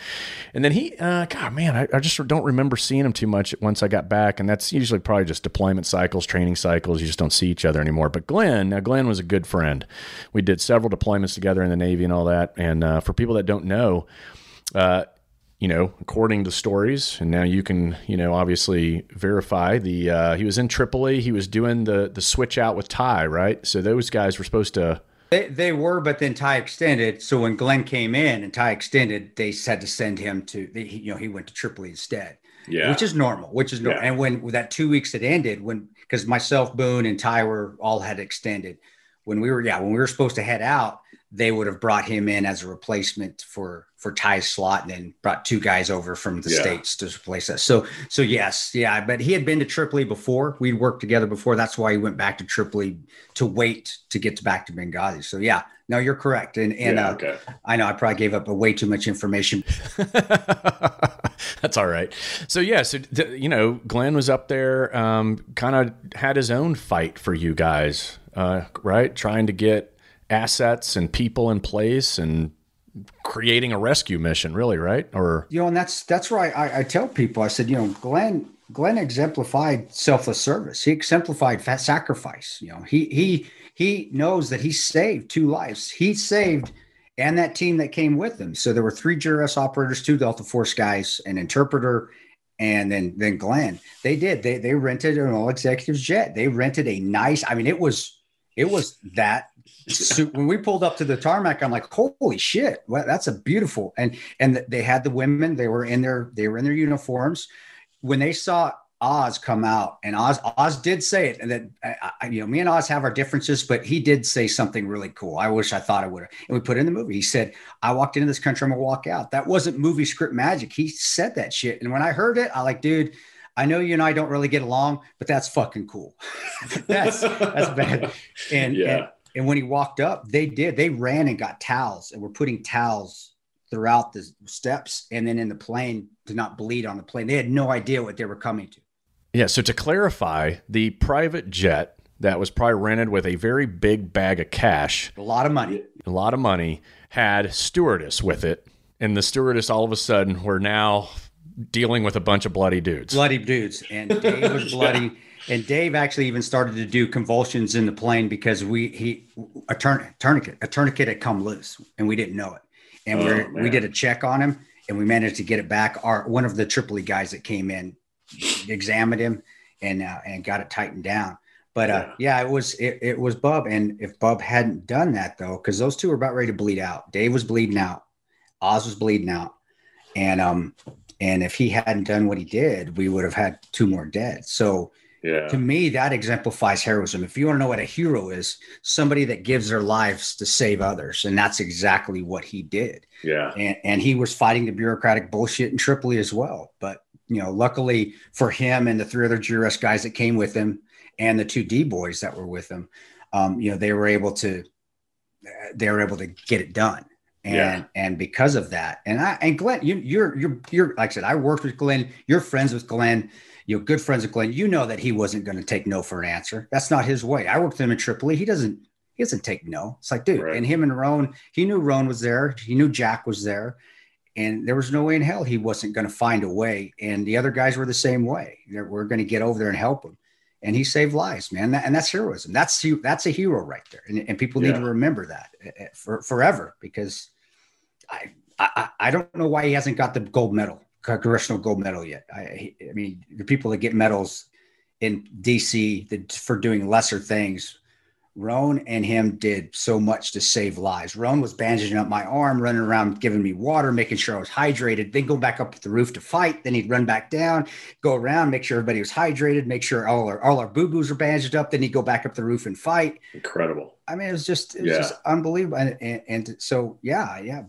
and then he, uh, God, man, I, I just don't remember seeing him too much once I got back. And that's usually probably just deployment cycles, training cycles. You just don't see each other anymore. But Glenn, now Glenn was a good friend. We did several deployments together in the Navy and all that. And, uh, for people that don't know, uh, you know, according to stories, and now you can, you know, obviously verify the, uh, he was in Tripoli. He was doing the, the switch out with Ty, right? So those guys were supposed to, They they were, but then Ty extended. So when Glenn came in and Ty extended, they had to send him to, they, you know, he went to Tripoli instead, yeah, which is normal, which is normal. Yeah. And when that two weeks had ended, when, because myself, Boone, and Ty were all had extended. When we were, yeah, when we were supposed to head out, they would have brought him in as a replacement for, for Ty's slot, and then brought two guys over from the yeah. States to replace us. So, so yes, yeah, but he had been to Tripoli before. We'd worked together before. That's why he went back to Tripoli to wait to get back to Benghazi. So yeah, no, you're correct. And, and yeah, uh, okay. I know I probably gave up a way too much information. That's all right. So yeah, so, you know, Glenn was up there, um, kind of had his own fight for you guys, uh, right? Trying to get assets and people in place and creating a rescue mission, really, right? Or, you know, and that's that's why I, I tell people, I said, you know, Glenn Glenn exemplified selfless service. He exemplified sacrifice. You know, he he he knows that he saved two lives. He saved, and that team that came with him. So there were three G R S operators, two Delta Force guys, an interpreter, and then then Glenn. They did. They they rented an all executives jet. They rented a nice. I mean, it was. It was that so when we pulled up to the tarmac, I'm like, holy shit, well, that's a beautiful. And, and they had the women, they were in their, they were in their uniforms when they saw Oz come out, and Oz, Oz did say it. And that, I, I, you know, me and Oz have our differences, but he did say something really cool. I wish I thought I would have. And we put it in the movie. He said, "I walked into this country, I'm gonna walk out." That wasn't movie script magic. He said that shit. And when I heard it, I like, dude, I know you and I don't really get along, but that's fucking cool. that's that's bad. And, yeah. and and when he walked up, they did. They ran and got towels, and were putting towels throughout the steps, and then in the plane to not bleed on the plane. They had no idea what they were coming to. Yeah. So to clarify, the private jet that was probably rented with a very big bag of cash, a lot of money, a lot of money, had stewardess with it, and the stewardess all of a sudden were now dealing with a bunch of bloody dudes. Bloody dudes. And Dave was bloody. And Dave actually even started to do convulsions in the plane because we he a turn, tourniquet a tourniquet had come loose and we didn't know it. And oh, we we did a check on him and we managed to get it back. Our one of the Tripoli guys that came in examined him and uh, and got it tightened down. But uh, yeah. yeah, it was it, it was Bub. And if Bub hadn't done that though, because those two were about ready to bleed out. Dave was bleeding out, Oz was bleeding out, and um and if he hadn't done what he did, we would have had two more dead. So. Yeah. To me, that exemplifies heroism. If you want to know what a hero is, somebody that gives their lives to save others. And that's exactly what he did. Yeah. And, and he was fighting the bureaucratic bullshit in Tripoli as well. But, you know, luckily for him and the three other G R S guys that came with him and the two D boys that were with him, um, you know, they were able to, they were able to get it done. And, yeah. and because of that, and I, and Glenn, you, you're, you're, you're, like I said, I worked with Glenn, you're friends with Glenn. You're good friends with Glenn. You know that he wasn't going to take no for an answer. That's not his way. I worked with him in Tripoli. He doesn't, he doesn't take no. It's like, dude, right. And him and Ron, he knew Ron was there. He knew Jack was there. And there was no way in hell he wasn't going to find a way. And the other guys were the same way. We're going to get over there and help him. And he saved lives, man. And that's heroism. That's that's a hero right there. And, and people yeah. need to remember that for, forever, because I, I I don't know why he hasn't got the gold medal. Congressional gold medal yet. I, I mean, the people that get medals in D C the, for doing lesser things, Roan and him did so much to save lives. Roan was bandaging up my arm, running around, giving me water, making sure I was hydrated, then go back up to the roof to fight. Then he'd run back down, go around, make sure everybody was hydrated, make sure all our, all our boo-boos are bandaged up. Then he'd go back up the roof and fight. Incredible. I mean, it was just, it was yeah. just unbelievable. And, and, and so, yeah, yeah.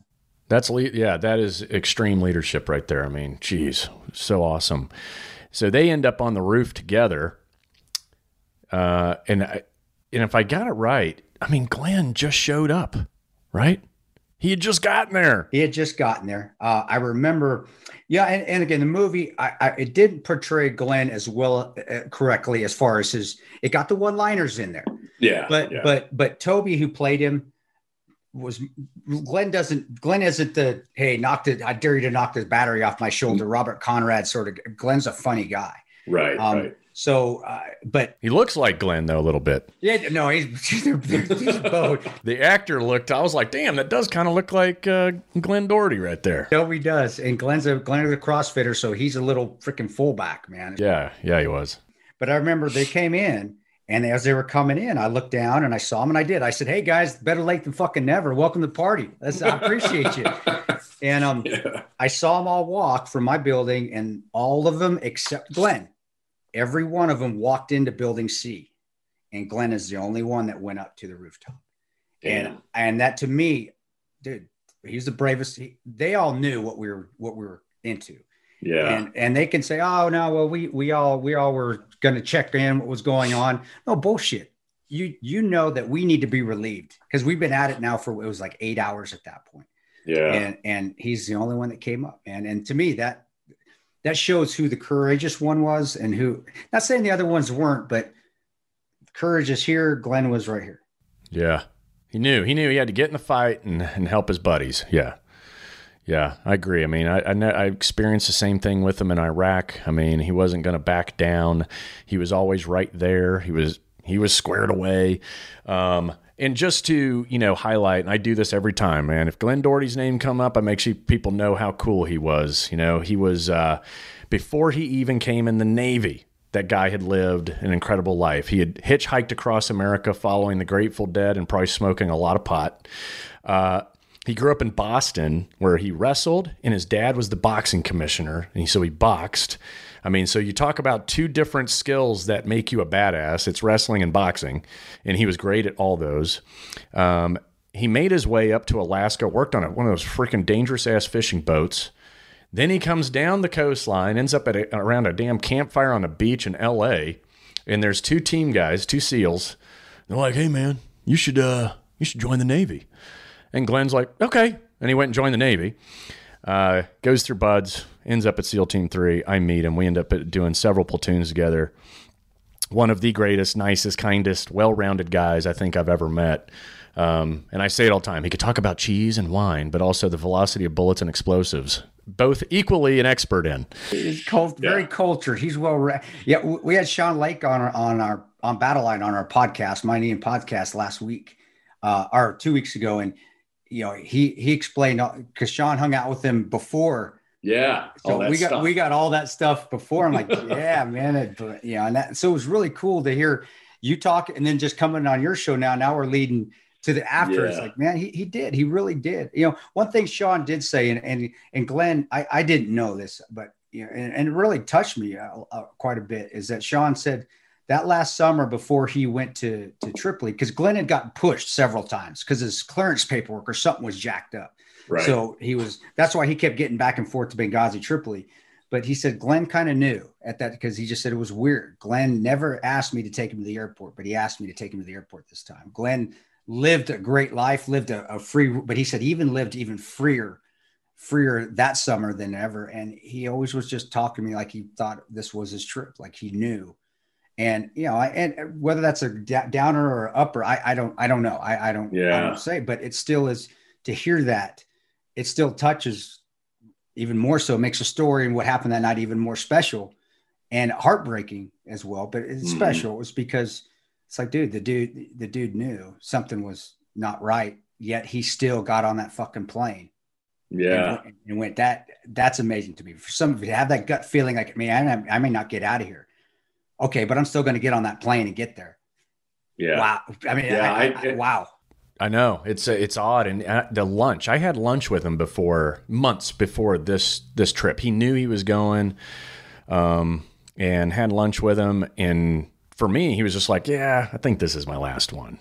That's, le- yeah, that is extreme leadership right there. I mean, geez, so awesome. So they end up on the roof together. Uh, and, I, and if I got it right, I mean, Glenn just showed up, right? He had just gotten there. He had just gotten there. Uh, I remember. Yeah. And, and again, the movie, I, I, it didn't portray Glenn as well uh, correctly as far as his, it got the one-liners in there. Yeah. But, yeah. but, but Toby, who played him, was Glenn doesn't Glenn isn't the hey knocked it I dare you to knock this battery off my shoulder Robert Conrad sort of. Glenn's a funny guy, right? Um, right. So, uh, but he looks like Glenn though a little bit. Yeah, no, he's, they're, he's both. The actor looked. I was like, damn, that does kind of look like uh, Glenn Doherty right there. No, he does. And Glenn's a Glenn's a CrossFitter, so he's a little freaking fullback, man. Yeah, yeah, he was. But I remember they came in. And as they were coming in, I looked down and I saw him and I did. I said, hey, guys, better late than fucking never. Welcome to the party. That's, I appreciate you. And um, yeah. I saw them all walk from my building and all of them except Glenn. Every one of them walked into building C. And Glenn is the only one that went up to the rooftop. Damn. And and that to me, dude, he's the bravest. He, they all knew what we were what we were into. Yeah. And and they can say, oh no, well, we we all we all were gonna check in what was going on. No bullshit. You you know that we need to be relieved because we've been at it now for it was like eight hours at that point. Yeah. And and he's the only one that came up, man. And to me, that that shows who the courageous one was and who, not saying the other ones weren't, but courage is here, Glenn was right here. Yeah. He knew, he knew he had to get in the fight and, and help his buddies. Yeah. Yeah, I agree. I mean, I, I I experienced the same thing with him in Iraq. I mean, he wasn't going to back down. He was always right there. He was he was squared away. Um, and just to, you know, highlight, and I do this every time, man, if Glenn Doherty's name come up, I make sure people know how cool he was. You know, he was, uh, before he even came in the Navy, that guy had lived an incredible life. He had hitchhiked across America following the Grateful Dead and probably smoking a lot of pot. Uh He grew up in Boston where he wrestled and his dad was the boxing commissioner. And so he boxed. I mean, so you talk about two different skills that make you a badass. It's wrestling and boxing. And he was great at all those. Um, he made his way up to Alaska, worked on one of those freaking dangerous ass fishing boats. Then he comes down the coastline, ends up at a, around a damn campfire on a beach in L A. And there's two team guys, two SEALs. They're like, hey man, you should, uh, you should join the Navy. And Glenn's like, okay. And he went and joined the Navy, uh, goes through BUDS, ends up at SEAL Team three. I meet him. We end up at doing several platoons together. One of the greatest, nicest, kindest, well-rounded guys I think I've ever met. Um, and I say it all the time. He could talk about cheese and wine, but also the velocity of bullets and explosives. both equally an expert in. It's cult, yeah. very cultured. He's well read. Yeah, we had Sean Lake on our, on our on Battle Line on our podcast, my name podcast last week, uh, or two weeks ago, and you know he he explained because Sean hung out with him before. Yeah, so we got stuff. we got all that stuff before. I'm like, yeah, man, it, yeah, and that, so it was really cool to hear you talk, and then just coming on your show now. Now we're leading to the after. Yeah. It's like, man, he he did, he really did. You know, one thing Sean did say, and and and Glenn, I I didn't know this, but you know, and, and it really touched me uh, uh, quite a bit. Is that Sean said that last summer before he went to to Tripoli, because Glenn had gotten pushed several times because his clearance paperwork or something was jacked up. Right. So he was. That's why he kept getting back and forth to Benghazi, Tripoli. But he said Glenn kind of knew at that because he just said it was weird. Glenn never asked me to take him to the airport, but he asked me to take him to the airport this time. Glenn lived a great life, lived a, a free, but he said he even lived even freer, freer that summer than ever. And he always was just talking to me like he thought this was his trip, like he knew. And you know, I, and whether that's a downer or upper, I, I don't, I don't know. I, I don't, yeah. I don't say. But it still is to hear that. It still touches even more so, makes a story and what happened that night even more special and heartbreaking as well. But it's mm-hmm. special. It was because it's like, dude, the dude, the dude knew something was not right, yet he still got on that fucking plane. Yeah. And went, and went that, that's amazing to me. For some of you to have that gut feeling like, man, I may not get out of here. Okay. But I'm still going to get on that plane and get there. Yeah. Wow. I mean, yeah, I, I, I, I, wow. I know it's it's odd. And at the lunch, I had lunch with him before months before this this trip. He knew he was going, um, and had lunch with him. And for me, he was just like, "Yeah, I think this is my last one.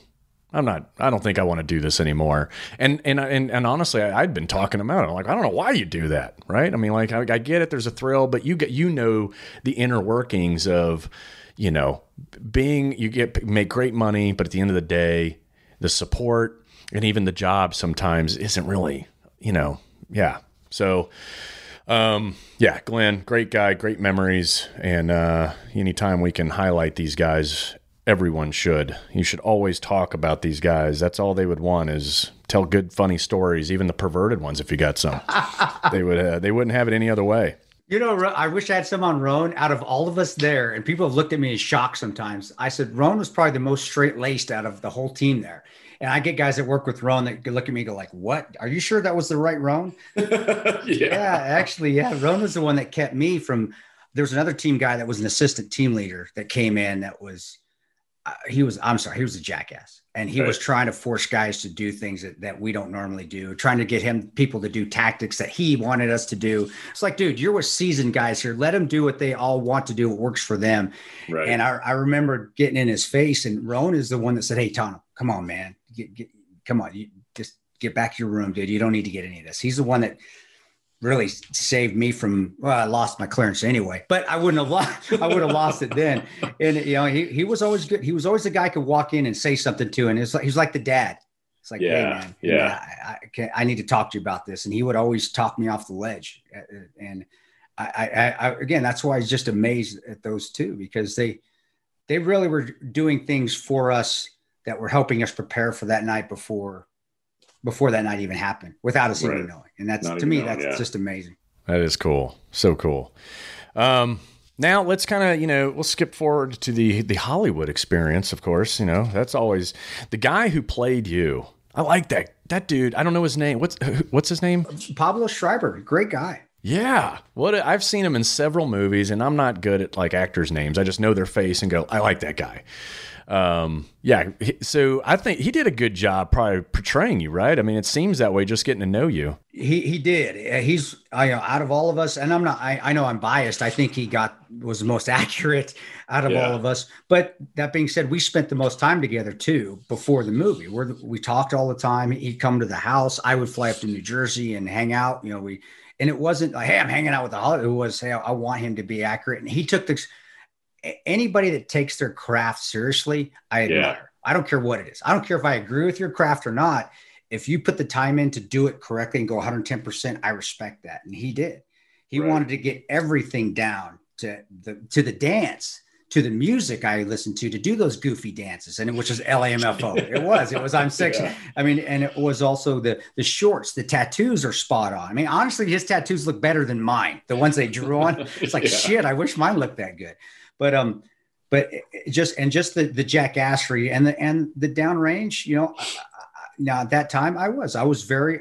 I'm not. I don't think I want to do this anymore." And and and and honestly, I, I'd been talking him out. I'm like, I don't know why you do that, right? I mean, like, I, I get it. There's a thrill, but you get you know the inner workings of, you know, being you get make great money, but at the end of the day, the support and even the job sometimes isn't really, you know, yeah. So, um, yeah, Glenn, great guy, great memories. And, uh, anytime we can highlight these guys, everyone should, you should always talk about these guys. That's all they would want is tell good, funny stories. Even the perverted ones, if you got some, they would, uh, they wouldn't have it any other way. You know, I wish I had some on Ron out of all of us there. And people have looked at me in shock sometimes. I said, Ron was probably the most straight-laced out of the whole team there. And I get guys that work with Ron that look at me and go like, what? Are you sure that was the right Ron? yeah. yeah, actually, yeah. Ron was the one that kept me from – there was another team guy that was an assistant team leader that came in that was uh, – he was – I'm sorry. He was a jackass. And he right. was trying to force guys to do things that, that we don't normally do, trying to get him people to do tactics that he wanted us to do. It's like, dude, you're with seasoned guys here. Let them do what they all want to do. What works for them. Right. And I, I remember getting in his face, and Ron is the one that said, hey, Tom, come on, man. Get, get, come on. You just get back to your room, dude. You don't need to get any of this. He's the one that really saved me from, well, I lost my clearance anyway, but I wouldn't have lost, I would have lost it then. And, you know, he, he was always good. He was always the guy I could walk in and say something to. And it's like, he was like the dad. It's like, yeah, hey man, yeah. man I, I, can, I need to talk to you about this. And he would always talk me off the ledge. And I, I, I again, that's why I was just amazed at those two, because they, they really were doing things for us that were helping us prepare for that night before, before that night even happened, without us right. even knowing. And that's, Not to me, knowing, that's yeah. just amazing. That is cool. So cool. Um, now let's kind of, you know, we'll skip forward to the, the Hollywood experience, of course, you know, that's always the guy who played you. I like that, that dude. I don't know his name. What's, what's his name? Pablo Schreiber. Great guy. Yeah. What a, I've seen him in several movies, and I'm not good at like actors' names. I just know their face and go, I like that guy. Um, yeah. So I think he did a good job probably portraying you, right? I mean, it seems that way just getting to know you. He, he did. He's I, out of all of us. And I'm not, I, I know I'm biased. I think he got, was the most accurate out of yeah. all of us. But that being said, we spent the most time together too, before the movie. We're, we talked all the time. He'd come to the house. I would fly up to New Jersey and hang out, you know, we, and it wasn't like, hey, I'm hanging out with the Hollywood. It was, hey, I want him to be accurate. And he took the, anybody that takes their craft seriously, I admire. Yeah. I don't care what it is. I don't care if I agree with your craft or not. If you put the time in to do it correctly and go one hundred ten percent, I respect that. And he did. He right. wanted to get everything down to the, to the dance, to the music I listened to to do those goofy dances, and which was L A M F O. It was, it was I'm Sexy. Yeah. I mean, and it was also the the shorts. The tattoos are spot on. I mean, honestly, his tattoos look better than mine. The ones they drew on, it's like yeah. shit. I wish mine looked that good. But um, but just and just the the jackassery and the and the downrange. You know, now at that time I was I was very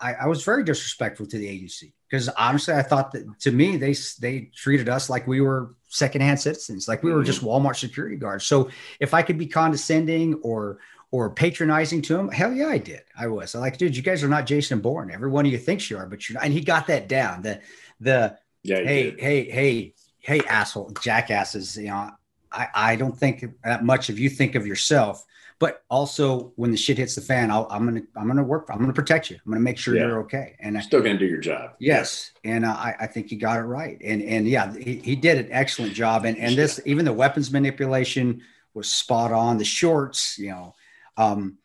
I, I was very disrespectful to the agency, because honestly I thought that, to me, they they treated us like we were secondhand citizens, like we were just Walmart security guards. So if I could be condescending or or patronizing to him, hell yeah, I did. I was. I like, dude, you guys are not Jason Bourne. Every one of you thinks you are, but you're not. And he got that down. The the yeah, he hey did. hey hey hey asshole jackasses. You know, I I don't think that much of you. Think of yourself. But also, when the shit hits the fan, I'll, I'm gonna I'm gonna work. I'm gonna protect you. I'm gonna make sure yeah. you're okay. And still I, gonna do your job. Yes, yeah. and uh, I I think you got it right. And and yeah, he, he did an excellent job. And and this even the weapons manipulation was spot on. The shorts, you know, um,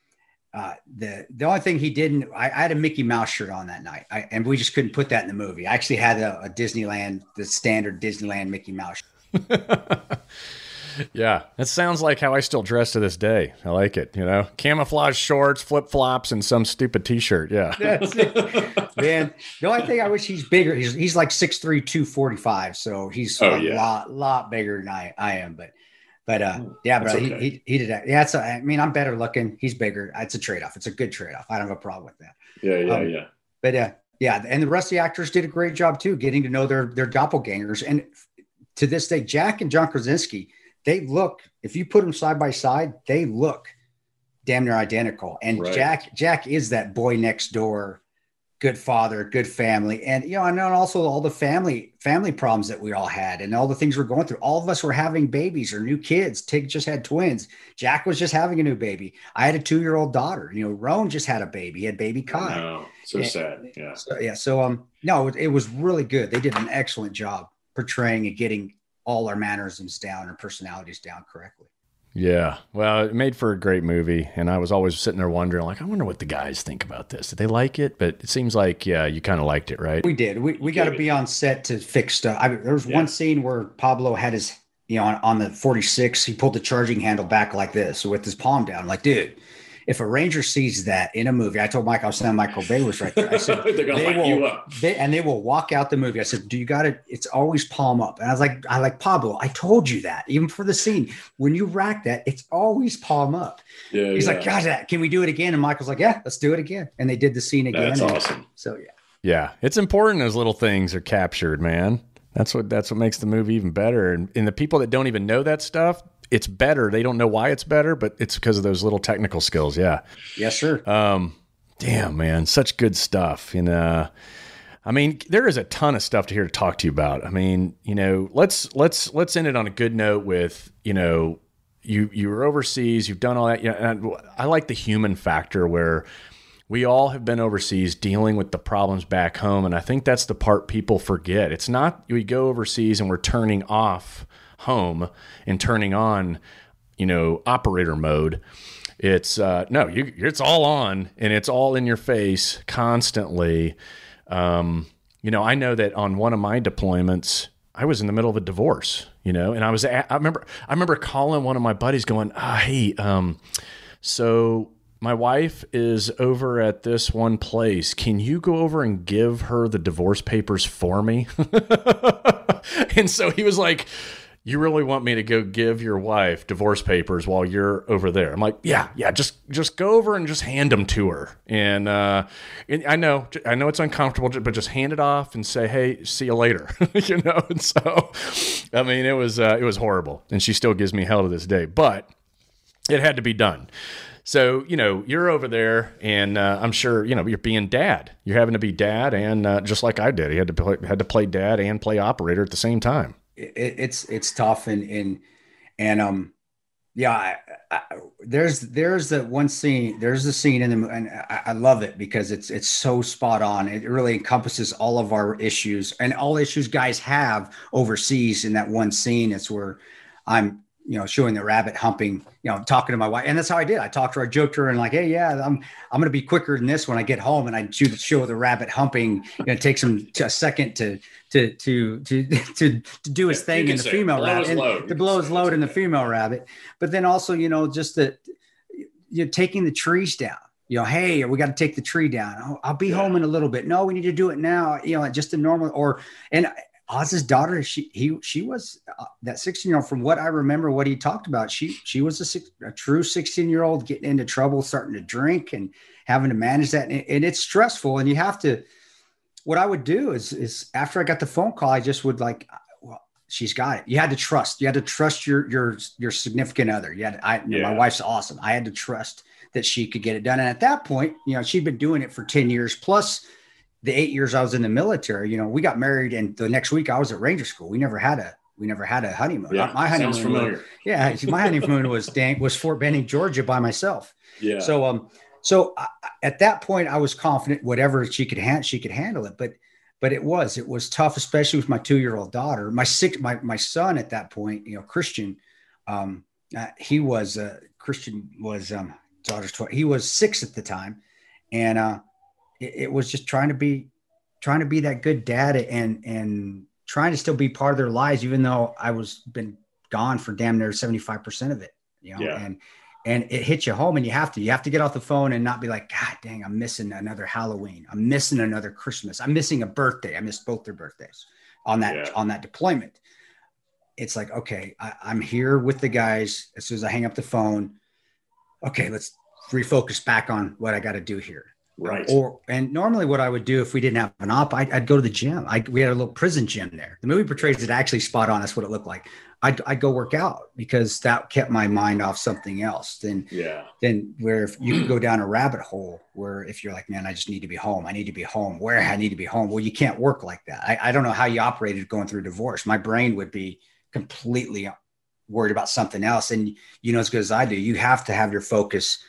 uh, the the only thing he didn't, I, I had a Mickey Mouse shirt on that night, I, and we just couldn't put that in the movie. I actually had a, a Disneyland, the standard Disneyland Mickey Mouse shirt. Yeah, that sounds like how I still dress to this day. I like it, you know, camouflage shorts, flip flops, and some stupid T-shirt. Yeah, that's it. Man, the only thing I wish he's bigger. He's he's like six three, two forty-five, so he's oh, a yeah. lot lot bigger than I, I am. But but uh, yeah, but okay. he, he he did that. Yeah, so I mean, I'm better looking. He's bigger. It's a trade off. It's a good trade off. I don't have a problem with that. Yeah, yeah, um, yeah. But uh, yeah, and the rest of the actors did a great job too, getting to know their their doppelgangers. And to this day, Jack and John Krasinski, they look, if you put them side by side, they look damn near identical. And right. Jack, Jack is that boy next door, good father, good family. And, you know, and also all the family, family problems that we all had and all the things we're going through. All of us were having babies or new kids. Tig just had twins. Jack was just having a new baby. I had a two-year-old daughter, you know, Ron just had a baby, he had baby Kai. No, so and, sad. Yeah. So, yeah. So, um, no, it, it was really good. They did an excellent job portraying and getting all our mannerisms down and personalities down correctly. Yeah. Well, it made for a great movie. And I was always sitting there wondering, like, I wonder what the guys think about this. Did they like it? But it seems like, yeah, you kind of liked it, right? We did. We we got to be on set to fix stuff. I mean, there was yeah. one scene where Pablo had his, you know, on, on the forty-six, he pulled the charging handle back like this with his palm down. Like, dude, if a Ranger sees that in a movie, I told Mike, I was saying Michael Bay was right there. I said, they're gonna they will, you up. They, and they will walk out the movie. I said, do you got it? It's always palm up. And I was like, I like Pablo. I told you that even for the scene, when you rack that, it's always palm up. Yeah, He's yeah. like, God, that, can we do it again? And Michael's like, yeah, let's do it again. And they did the scene again. That's and, awesome. So yeah. Yeah. It's important. Those little things are captured, man. That's what, that's what makes the movie even better. And, and the people that don't even know that stuff, it's better. They don't know why it's better, but it's because of those little technical skills. Yeah. Yes, sir. Um, damn, man, such good stuff. And, uh, I mean, there is a ton of stuff to here to talk to you about. I mean, you know, let's, let's, let's end it on a good note with, you know, you, you were overseas, you've done all that. You know, and I, I like the human factor where we all have been overseas dealing with the problems back home. And I think that's the part people forget. It's not, we go overseas and we're turning off home and turning on, you know, operator mode. It's uh, no, you, it's all on and it's all in your face constantly. Um, you know, I know that on one of my deployments, I was in the middle of a divorce, you know, and I was, at, I remember, I remember calling one of my buddies going, ah, hey, um, so my wife is over at this one place. Can you go over and give her the divorce papers for me? And so he was like, you really want me to go give your wife divorce papers while you're over there? I'm like, yeah, yeah, just, just go over and just hand them to her. And, uh, and I know, I know it's uncomfortable, but just hand it off and say, hey, see you later. You know? And so, I mean, it was, uh, it was horrible, and she still gives me hell to this day, but it had to be done. So, you know, you're over there and, uh, I'm sure, you know, you're being dad, you're having to be dad. And, uh, just like I did, he had to play, had to play dad and play operator at the same time. It, it's it's tough and and and um yeah I, I, there's there's the one scene there's the scene in the movie, and I, I love it because it's it's so spot on. It really encompasses all of our issues and all issues guys have overseas in that one scene. It's where I'm you know, showing the rabbit humping, you know, talking to my wife. And that's how I did. I talked to her, I joked to her and like, hey, yeah, I'm, I'm going to be quicker than this when I get home. And I do the show the rabbit humping, you know, it takes him a second to, to, to, to, to, to do his thing in the female rabbit, and to blow his load in the female rabbit. But then also, you know, just that you're taking the trees down, you know, hey, we got to take the tree down. Oh, I'll be yeah. home in a little bit. No, we need to do it now. You know, just a normal or, and Oz's daughter, she he she was uh, that sixteen year old. From what I remember, what he talked about, she she was a, six, a true sixteen year old getting into trouble, starting to drink and having to manage that, and, and it's stressful. And you have to. What I would do is is after I got the phone call, I just would like, well, she's got it. You had to trust. You had to trust your your your significant other. You had to, I, yeah. My wife's awesome. I had to trust that she could get it done. And at that point, you know, she'd been doing it for ten years plus. The eight years I was in the military, you know, we got married, and the next week I was at Ranger School. We never had a, we never had a honeymoon. Yeah, my honeymoon, was, yeah, my honeymoon was dang, was Fort Benning, Georgia, by myself. Yeah. So, um, so I, at that point, I was confident whatever she could handle, she could handle it. But, but it was, it was tough, especially with my two-year-old daughter. My six, my my son at that point, you know, Christian, um, uh, he was uh, Christian was um, daughter's twelve. He was six at the time, and uh. It was just trying to be, trying to be that good dad and, and trying to still be part of their lives, even though I was been gone for damn near seventy-five percent of it, you know, yeah. and, and it hits you home, and you have to, you have to get off the phone and not be like, God dang, I'm missing another Halloween. I'm missing another Christmas. I'm missing a birthday. I missed both their birthdays on that, yeah. on that deployment. It's like, okay, I, I'm here with the guys. As soon as I hang up the phone, okay, let's refocus back on what I got to do here. Right. Or, and normally what I would do if we didn't have an op, I'd, I'd go to the gym. I, we had a little prison gym there. The movie portrays it actually spot on. That's what it looked like. I'd, I'd go work out because that kept my mind off something else. Then, yeah. Then where if you can go down a rabbit hole where if you're like, man, I just need to be home. I need to be home. Where I need to be home. Well, you can't work like that. I, I don't know how you operated going through divorce. My brain would be completely worried about something else. And you know, as good as I do, you have to have your focus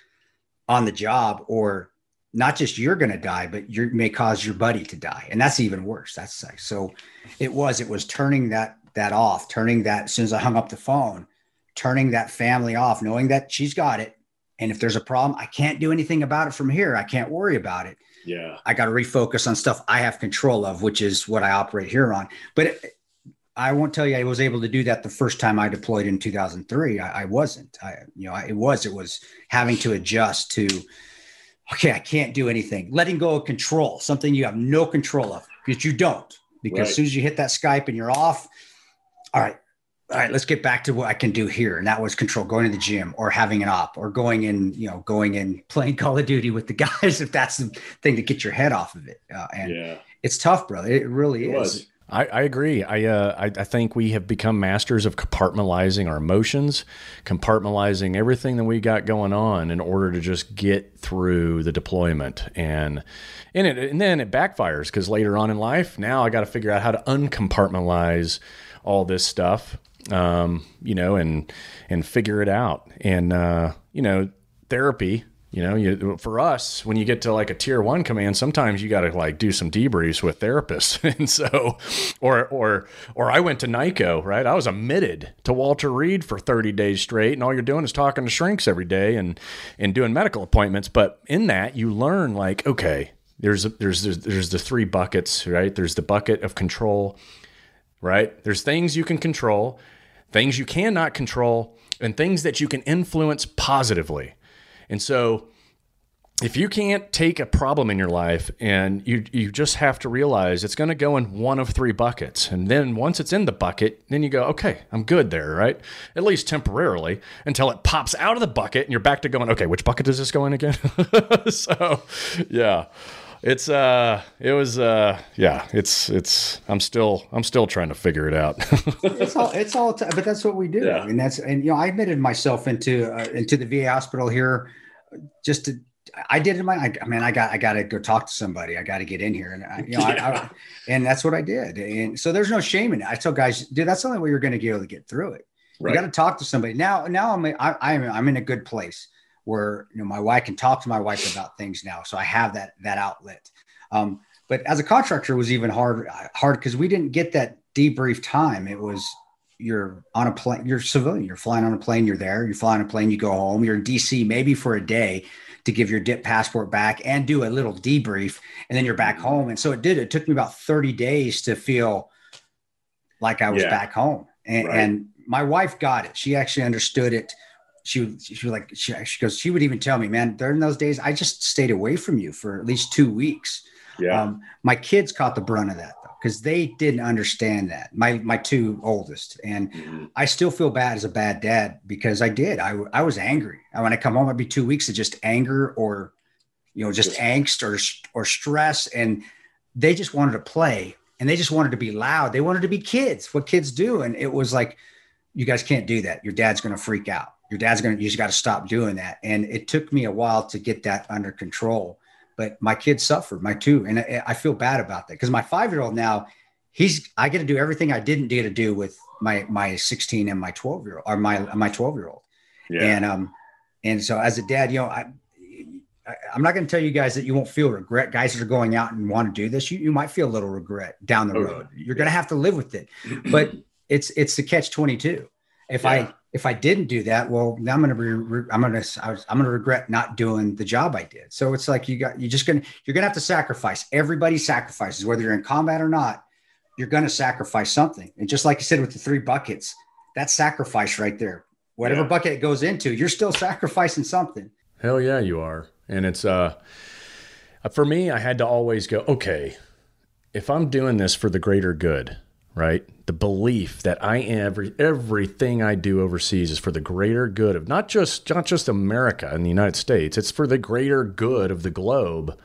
on the job, or not just you're going to die, but you may cause your buddy to die. And that's even worse. That's like, so it was, it was turning that, that off, turning that, as soon as I hung up the phone, turning that family off, knowing that she's got it. And if there's a problem, I can't do anything about it from here. I can't worry about it. Yeah. I got to refocus on stuff I have control of, which is what I operate here on. But it, I won't tell you, I was able to do that the first time I deployed in two thousand three. I, I wasn't, I, you know, I, it was, it was having to adjust to, okay, I can't do anything. Letting go of control, something you have no control of, because you don't. Because right. as soon as you hit that Skype and you're off, all right, all right, let's get back to what I can do here. And that was control, going to the gym or having an op or going in, you know, going in playing Call of Duty with the guys, if that's the thing to get your head off of it. Uh, and yeah. it's tough, brother. It really it is. Was. I, I agree. I, uh, I I think we have become masters of compartmentalizing our emotions, compartmentalizing everything that we got going on in order to just get through the deployment. And and, it, and then it backfires, because later on in life, now I got to figure out how to uncompartmentalize all this stuff, um, you know, and and figure it out. And, uh, you know, therapy. You know, you, for us, when you get to like a tier one command, sometimes you got to like do some debriefs with therapists. And so, or, or, or I went to NICO, right? I was admitted to Walter Reed for thirty days straight. And all you're doing is talking to shrinks every day and, and doing medical appointments. But in that you learn like, okay, there's, there's, there's, there's the three buckets, right? There's the bucket of control, right? There's things you can control, things you cannot control, and things that you can influence positively. And so if you can't take a problem in your life, and you you just have to realize it's going to go in one of three buckets. And then once it's in the bucket, then you go, okay, I'm good there, right? At least temporarily, until it pops out of the bucket and you're back to going, okay, which bucket does this go in again? So, yeah, it's, uh, it was, uh, yeah, it's, it's, I'm still, I'm still trying to figure it out. It's all, it's all, t- but that's what we do. Yeah. I mean, that's, and, you know, I admitted myself into, uh, into the V A hospital here. Just to, I did in my, I, I mean, I got, I got to go talk to somebody. I got to get in here, and I, you know, yeah. I, I, and that's what I did. And so there's no shame in it. I tell guys, dude, that's the only way you're going to be able to get through it. Right. You got to talk to somebody. Now, now I'm, I, I'm, I'm in a good place where, you know, my wife can talk to my wife about things now. So I have that, that outlet. Um, but as a contractor, it was even hard, hard. Cause we didn't get that debrief time. It was, you're on a plane, you're civilian, you're flying on a plane, you're there, you fly on a plane, you go home, you're in D C maybe for a day to give your dip passport back and do a little debrief, and then you're back home. And so it did, it took me about thirty days to feel like I was yeah. back home. And, right. and my wife got it. She actually understood it. She, she was like, she, she goes, she would even tell me, man, during those days, I just stayed away from you for at least two weeks. Yeah. Um, my kids caught the brunt of that, though, because they didn't understand that. My, my two oldest. And mm-hmm. I still feel bad as a bad dad because I did, I, I was angry. And when I come home, it'd be two weeks of just anger or, you know, just, just angst or, or stress. And they just wanted to play and they just wanted to be loud. They wanted to be kids, what kids do. And it was like, you guys can't do that. Your dad's going to freak out. Your dad's going to, you just got to stop doing that. And it took me a while to get that under control. But my kids suffered, my two, and I, I feel bad about that because my five-year-old now, he's I get to do everything I didn't get to do with my my sixteen and my twelve-year-old or my my twelve-year-old, yeah. and um, and so as a dad, you know, I, I I'm not going to tell you guys that you won't feel regret. Guys that are going out and want to do this, you you might feel a little regret down the road. You're going to have to live with it, but it's it's the catch twenty-two. If yeah. I if I didn't do that, well, now I'm going to be, I'm going to, I was, I'm going to regret not doing the job I did. So it's like, you got, you just going to, you're going to have to sacrifice. Everybody sacrifices, whether you're in combat or not, you're going to sacrifice something. And just like you said, with the three buckets, that's sacrifice right there. Whatever yeah. bucket it goes into, you're still sacrificing something. Hell yeah, you are. And it's, uh, for me, I had to always go, okay, if I'm doing this for the greater good, right? The belief that I am, every, everything I do overseas is for the greater good of not just, not just America and the United States, it's for the greater good of the globe.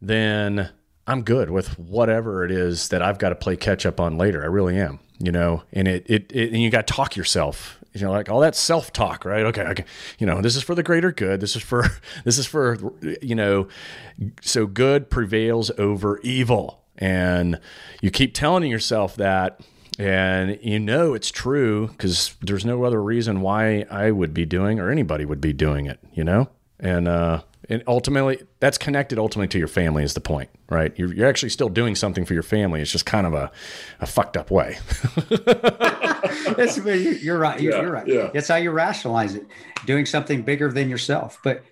Then I'm good with whatever it is that I've got to play catch up on later. I really am, you know, and it, it, it and you got to talk yourself, you know, like all that self-talk, right? Okay. Okay. You know, this is for the greater good. This is for, this is for, you know, so good prevails over evil. And you keep telling yourself that, and you know it's true because there's no other reason why I would be doing or anybody would be doing it, you know? And uh, and ultimately, that's connected ultimately to your family is the point, right? You're, you're actually still doing something for your family. It's just kind of a, a fucked up way. That's, you're right. You're, yeah, you're right. Yeah. That's how you rationalize it, doing something bigger than yourself. But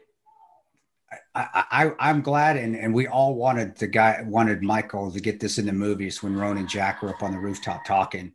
I, I, I'm glad, and, and we all wanted the guy, wanted Michael to get this in the movies when Ron and Jack were up on the rooftop talking.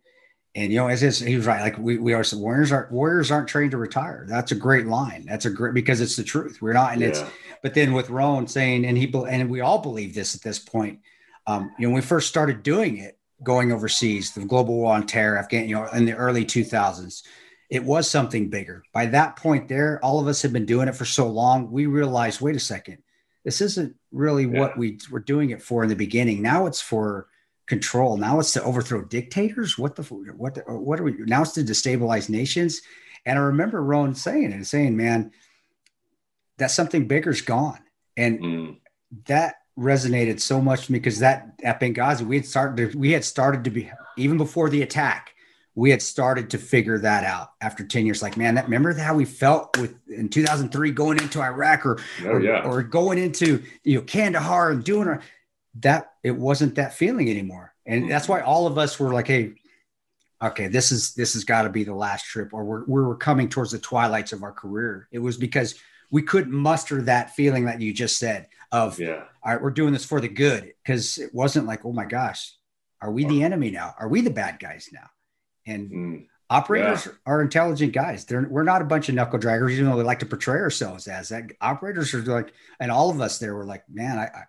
And, you know, as his, he was right, like we, we always said, warriors aren't, warriors aren't trained to retire. That's a great line. That's a great, because it's the truth. We're not, and yeah. it's, but then with Ron saying, and he, and we all believe this at this point, um, you know, when we first started doing it, going overseas, the global war on terror, Afghan, you know, in the early two thousands, it was something bigger. By that point there, all of us had been doing it for so long. We realized, wait a second, this isn't really yeah. what we were doing it for in the beginning. Now it's for control. Now it's to overthrow dictators. What the, what, the, what are we, now it's to destabilize nations. And I remember Rowan saying and saying, man, that something bigger's gone. And mm. that resonated so much to me because that at Benghazi, we had started to, we had started to be, even before the attack, we had started to figure that out after ten years. Like, man, that, remember how we felt with in two thousand three going into Iraq or, oh, or, yeah. or going into, you know, Kandahar and doing our, that. It wasn't that feeling anymore. And mm-hmm. that's why all of us were like, hey, okay, this is, this has got to be the last trip, or we're, we were coming towards the twilights of our career. It was because we couldn't muster that feeling that you just said of, yeah. all right, we're doing this for the good. Cause it wasn't like, oh my gosh, are we oh. the enemy now? Are we the bad guys now? And mm, operators yeah. are intelligent guys. They're, we're not a bunch of knuckle draggers, even though we like to portray ourselves as that. Operators are like, and all of us there were like, man, I, I,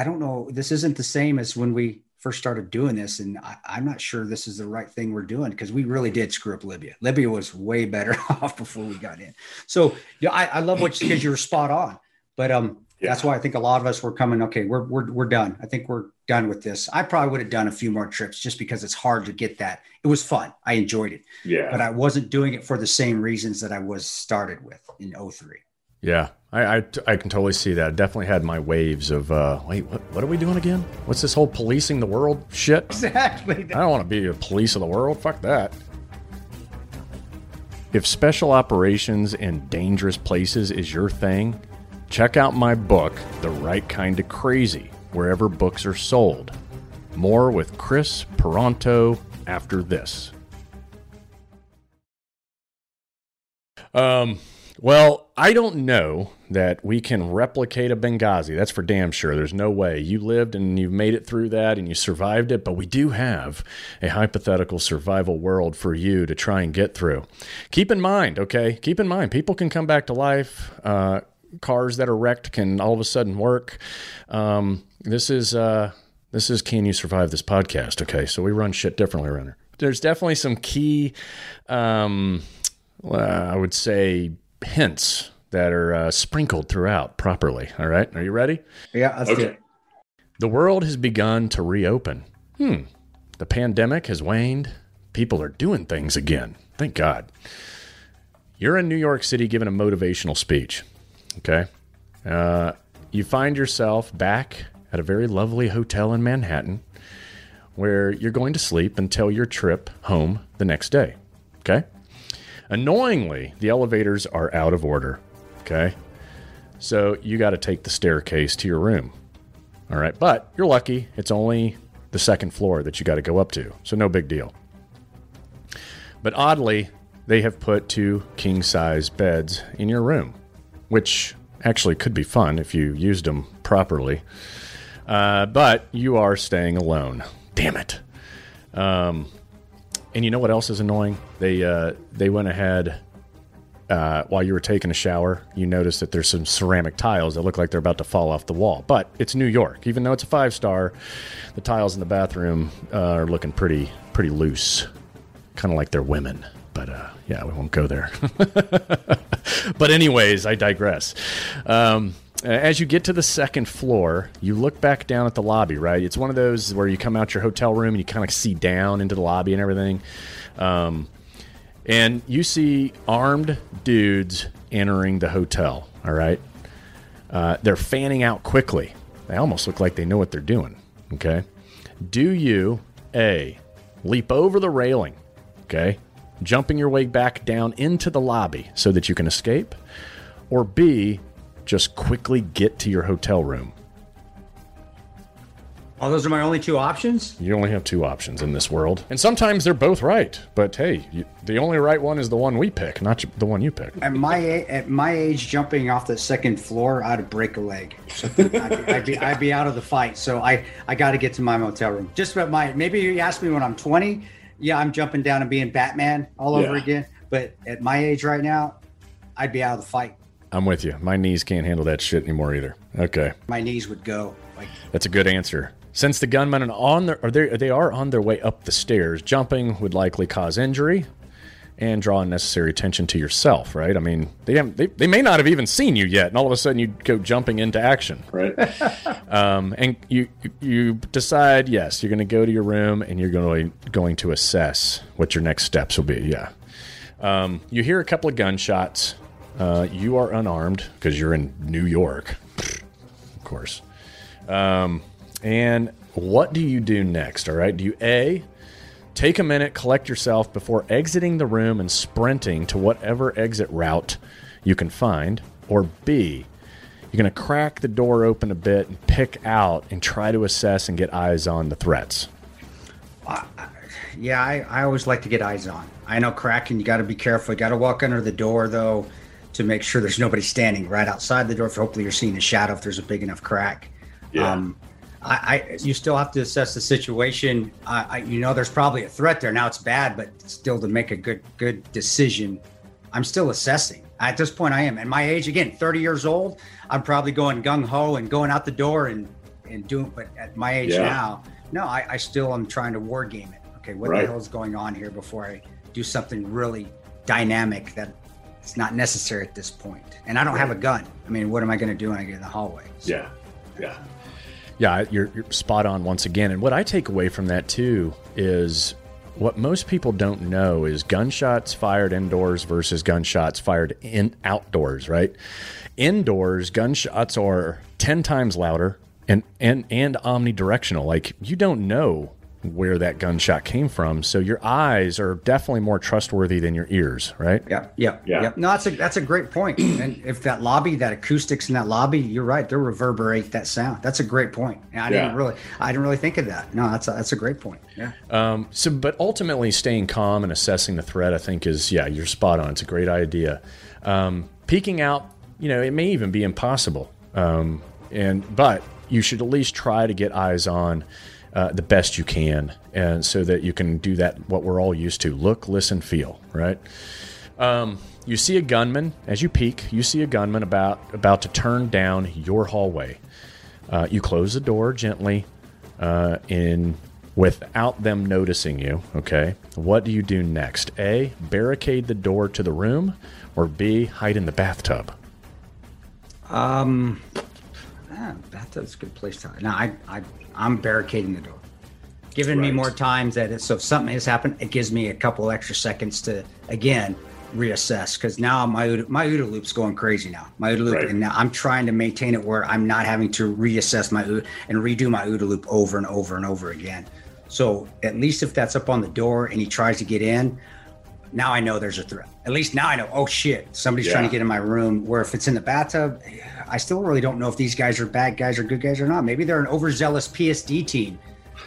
I don't know. This isn't the same as when we first started doing this. And I, I'm not sure this is the right thing we're doing because we really did screw up Libya. Libya was way better off before we got in. So you know, I, I love what you because you were spot on, but um, yeah. that's why I think a lot of us were coming, okay, we're, we're, we're done. I think we're done with this. I probably would have done a few more trips just because it's hard to get that. It was fun. I enjoyed it. Yeah. But I wasn't doing it for the same reasons that I was started with in oh three. Yeah. I, I, I can totally see that. Definitely had my waves of, uh, wait, what, what are we doing again? What's this whole policing the world shit? Exactly. I don't want to be a police of the world. Fuck that. If special operations and dangerous places is your thing, check out my book, The Right Kind of Crazy, wherever books are sold. More with Chris Paronto after this. Um, well, I don't know that we can replicate a Benghazi. That's for damn sure. There's no way. You lived and you made it through that and you survived it, but we do have a hypothetical survival world for you to try and get through. Keep in mind, okay? Keep in mind, people can come back to life. Uh, cars that are wrecked can all of a sudden work. Um, this is uh, this is Can You Survive This Podcast, okay? So we run shit differently around here. There's definitely some key, um, uh, I would say, hints that are uh, sprinkled throughout properly. All right. Are you ready? Yeah, let's do it. The world has begun to reopen. Hmm. The pandemic has waned. People are doing things again. Thank God. You're in New York City giving a motivational speech. Okay. Uh, you find yourself back at a very lovely hotel in Manhattan where you're going to sleep until your trip home the next day. Okay. Annoyingly, the elevators are out of order. Okay. So you got to take the staircase to your room. All right. But you're lucky. It's only the second floor that you got to go up to. So no big deal. But oddly, they have put two king-size beds in your room, which actually could be fun if you used them properly. Uh, but you are staying alone. Damn it. Um... And you know what else is annoying? They uh, they went ahead, uh, while you were taking a shower, you noticed that there's some ceramic tiles that look like they're about to fall off the wall. But it's New York. Even though it's a five-star, the tiles in the bathroom uh, are looking pretty pretty loose. Kind of like they're women. But, uh, yeah, we won't go there. But anyways, I digress. Um, as you get to the second floor, you look back down at the lobby, right? It's one of those where you come out your hotel room and you kind of see down into the lobby and everything. Um, and you see armed dudes entering the hotel, all right? Uh, they're fanning out quickly. They almost look like they know what they're doing, okay? Do you, A, leap over the railing, okay? Jumping your way back down into the lobby so that you can escape, or B, just quickly get to your hotel room. Oh, those are my only two options? You only have two options in this world. And sometimes they're both right, but hey, you, the only right one is the one we pick, not the one you pick. At my at my age, jumping off the second floor, I'd break a leg. I'd be, I'd, be, I'd be out of the fight, so I, I got to get to my motel room. Just about my, maybe you asked me when I'm twenty, yeah, I'm jumping down and being Batman all yeah. over again. But at my age right now, I'd be out of the fight. I'm with you. My knees can't handle that shit anymore either. Okay. My knees would go. Like, that's a good answer. Since the gunmen are on their, are they, they are on their way up the stairs, jumping would likely cause injury and draw unnecessary attention to yourself, right? I mean, they haven't, they, they may not have even seen you yet, and all of a sudden you go jumping into action. Right. um, and you you decide, yes, you're going to go to your room, and you're going to, going to assess what your next steps will be, yeah. Um, you hear a couple of gunshots. Uh, you are unarmed, because you're in New York, of course. Um, and what do you do next, all right? Do you, A... take a minute, collect yourself before exiting the room and sprinting to whatever exit route you can find. Or B, you're going to crack the door open a bit and pick out and try to assess and get eyes on the threats. Uh, yeah, I, I always like to get eyes on. I know cracking, you got to be careful. You got to walk under the door, though, to make sure there's nobody standing right outside the door. For hopefully you're seeing a shadow if there's a big enough crack. Yeah. Um, I, I, you still have to assess the situation. I, I, you know, there's probably a threat there. Now it's bad, but still to make a good, good decision, I'm still assessing. At this point, I am. At my age, again, thirty years old, I'm probably going gung ho and going out the door and, and doing. But at my age yeah. now, no, I, I still am trying to war game it. Okay, what right. the hell is going on here before I do something really dynamic that it's not necessary at this point. And I don't right. have a gun. I mean, what am I going to do when I get in the hallway? So, yeah, yeah. Yeah, you're, you're spot on once again. And what I take away from that, too, is what most people don't know is gunshots fired indoors versus gunshots fired in outdoors, right? Indoors, gunshots are ten times louder and, and, and omnidirectional. Like, you don't know where that gunshot came from. So your eyes are definitely more trustworthy than your ears, right? Yeah, yeah, yeah. yeah. No, that's a that's a great point. And if that lobby, that acoustics in that lobby, you're right, they'll reverberate that sound. That's a great point. And I yeah. didn't really, I didn't really think of that. No, that's a, that's a great point. Yeah. Um. So, but ultimately, staying calm and assessing the threat, I think, is yeah, you're spot on. It's a great idea. Um, peeking out, you know, it may even be impossible. Um. And but you should at least try to get eyes on. Uh, the best you can, and so that you can do that, what we're all used to: look, listen, feel, right? Um, you see a gunman, as you peek, you see a gunman about about to turn down your hallway. Uh, you close the door gently uh, in without them noticing you, okay? What do you do next? A, barricade the door to the room, or B, hide in the bathtub? Um... Yeah, bathtub's a good place to hide. No, I, I, I'm barricading the door. Giving right. me more time that it, so if something has happened, it gives me a couple extra seconds to, again, reassess. Because now my OODA, my OODA loop's going crazy now. My OODA loop, right. and now I'm trying to maintain it where I'm not having to reassess my OODA and redo my OODA loop over and over and over again. So at least if that's up on the door and he tries to get in, now I know there's a threat. At least now I know, oh shit, somebody's yeah. trying to get in my room. Where if it's in the bathtub, I still really don't know if these guys are bad guys or good guys or not. Maybe they're an overzealous P S D team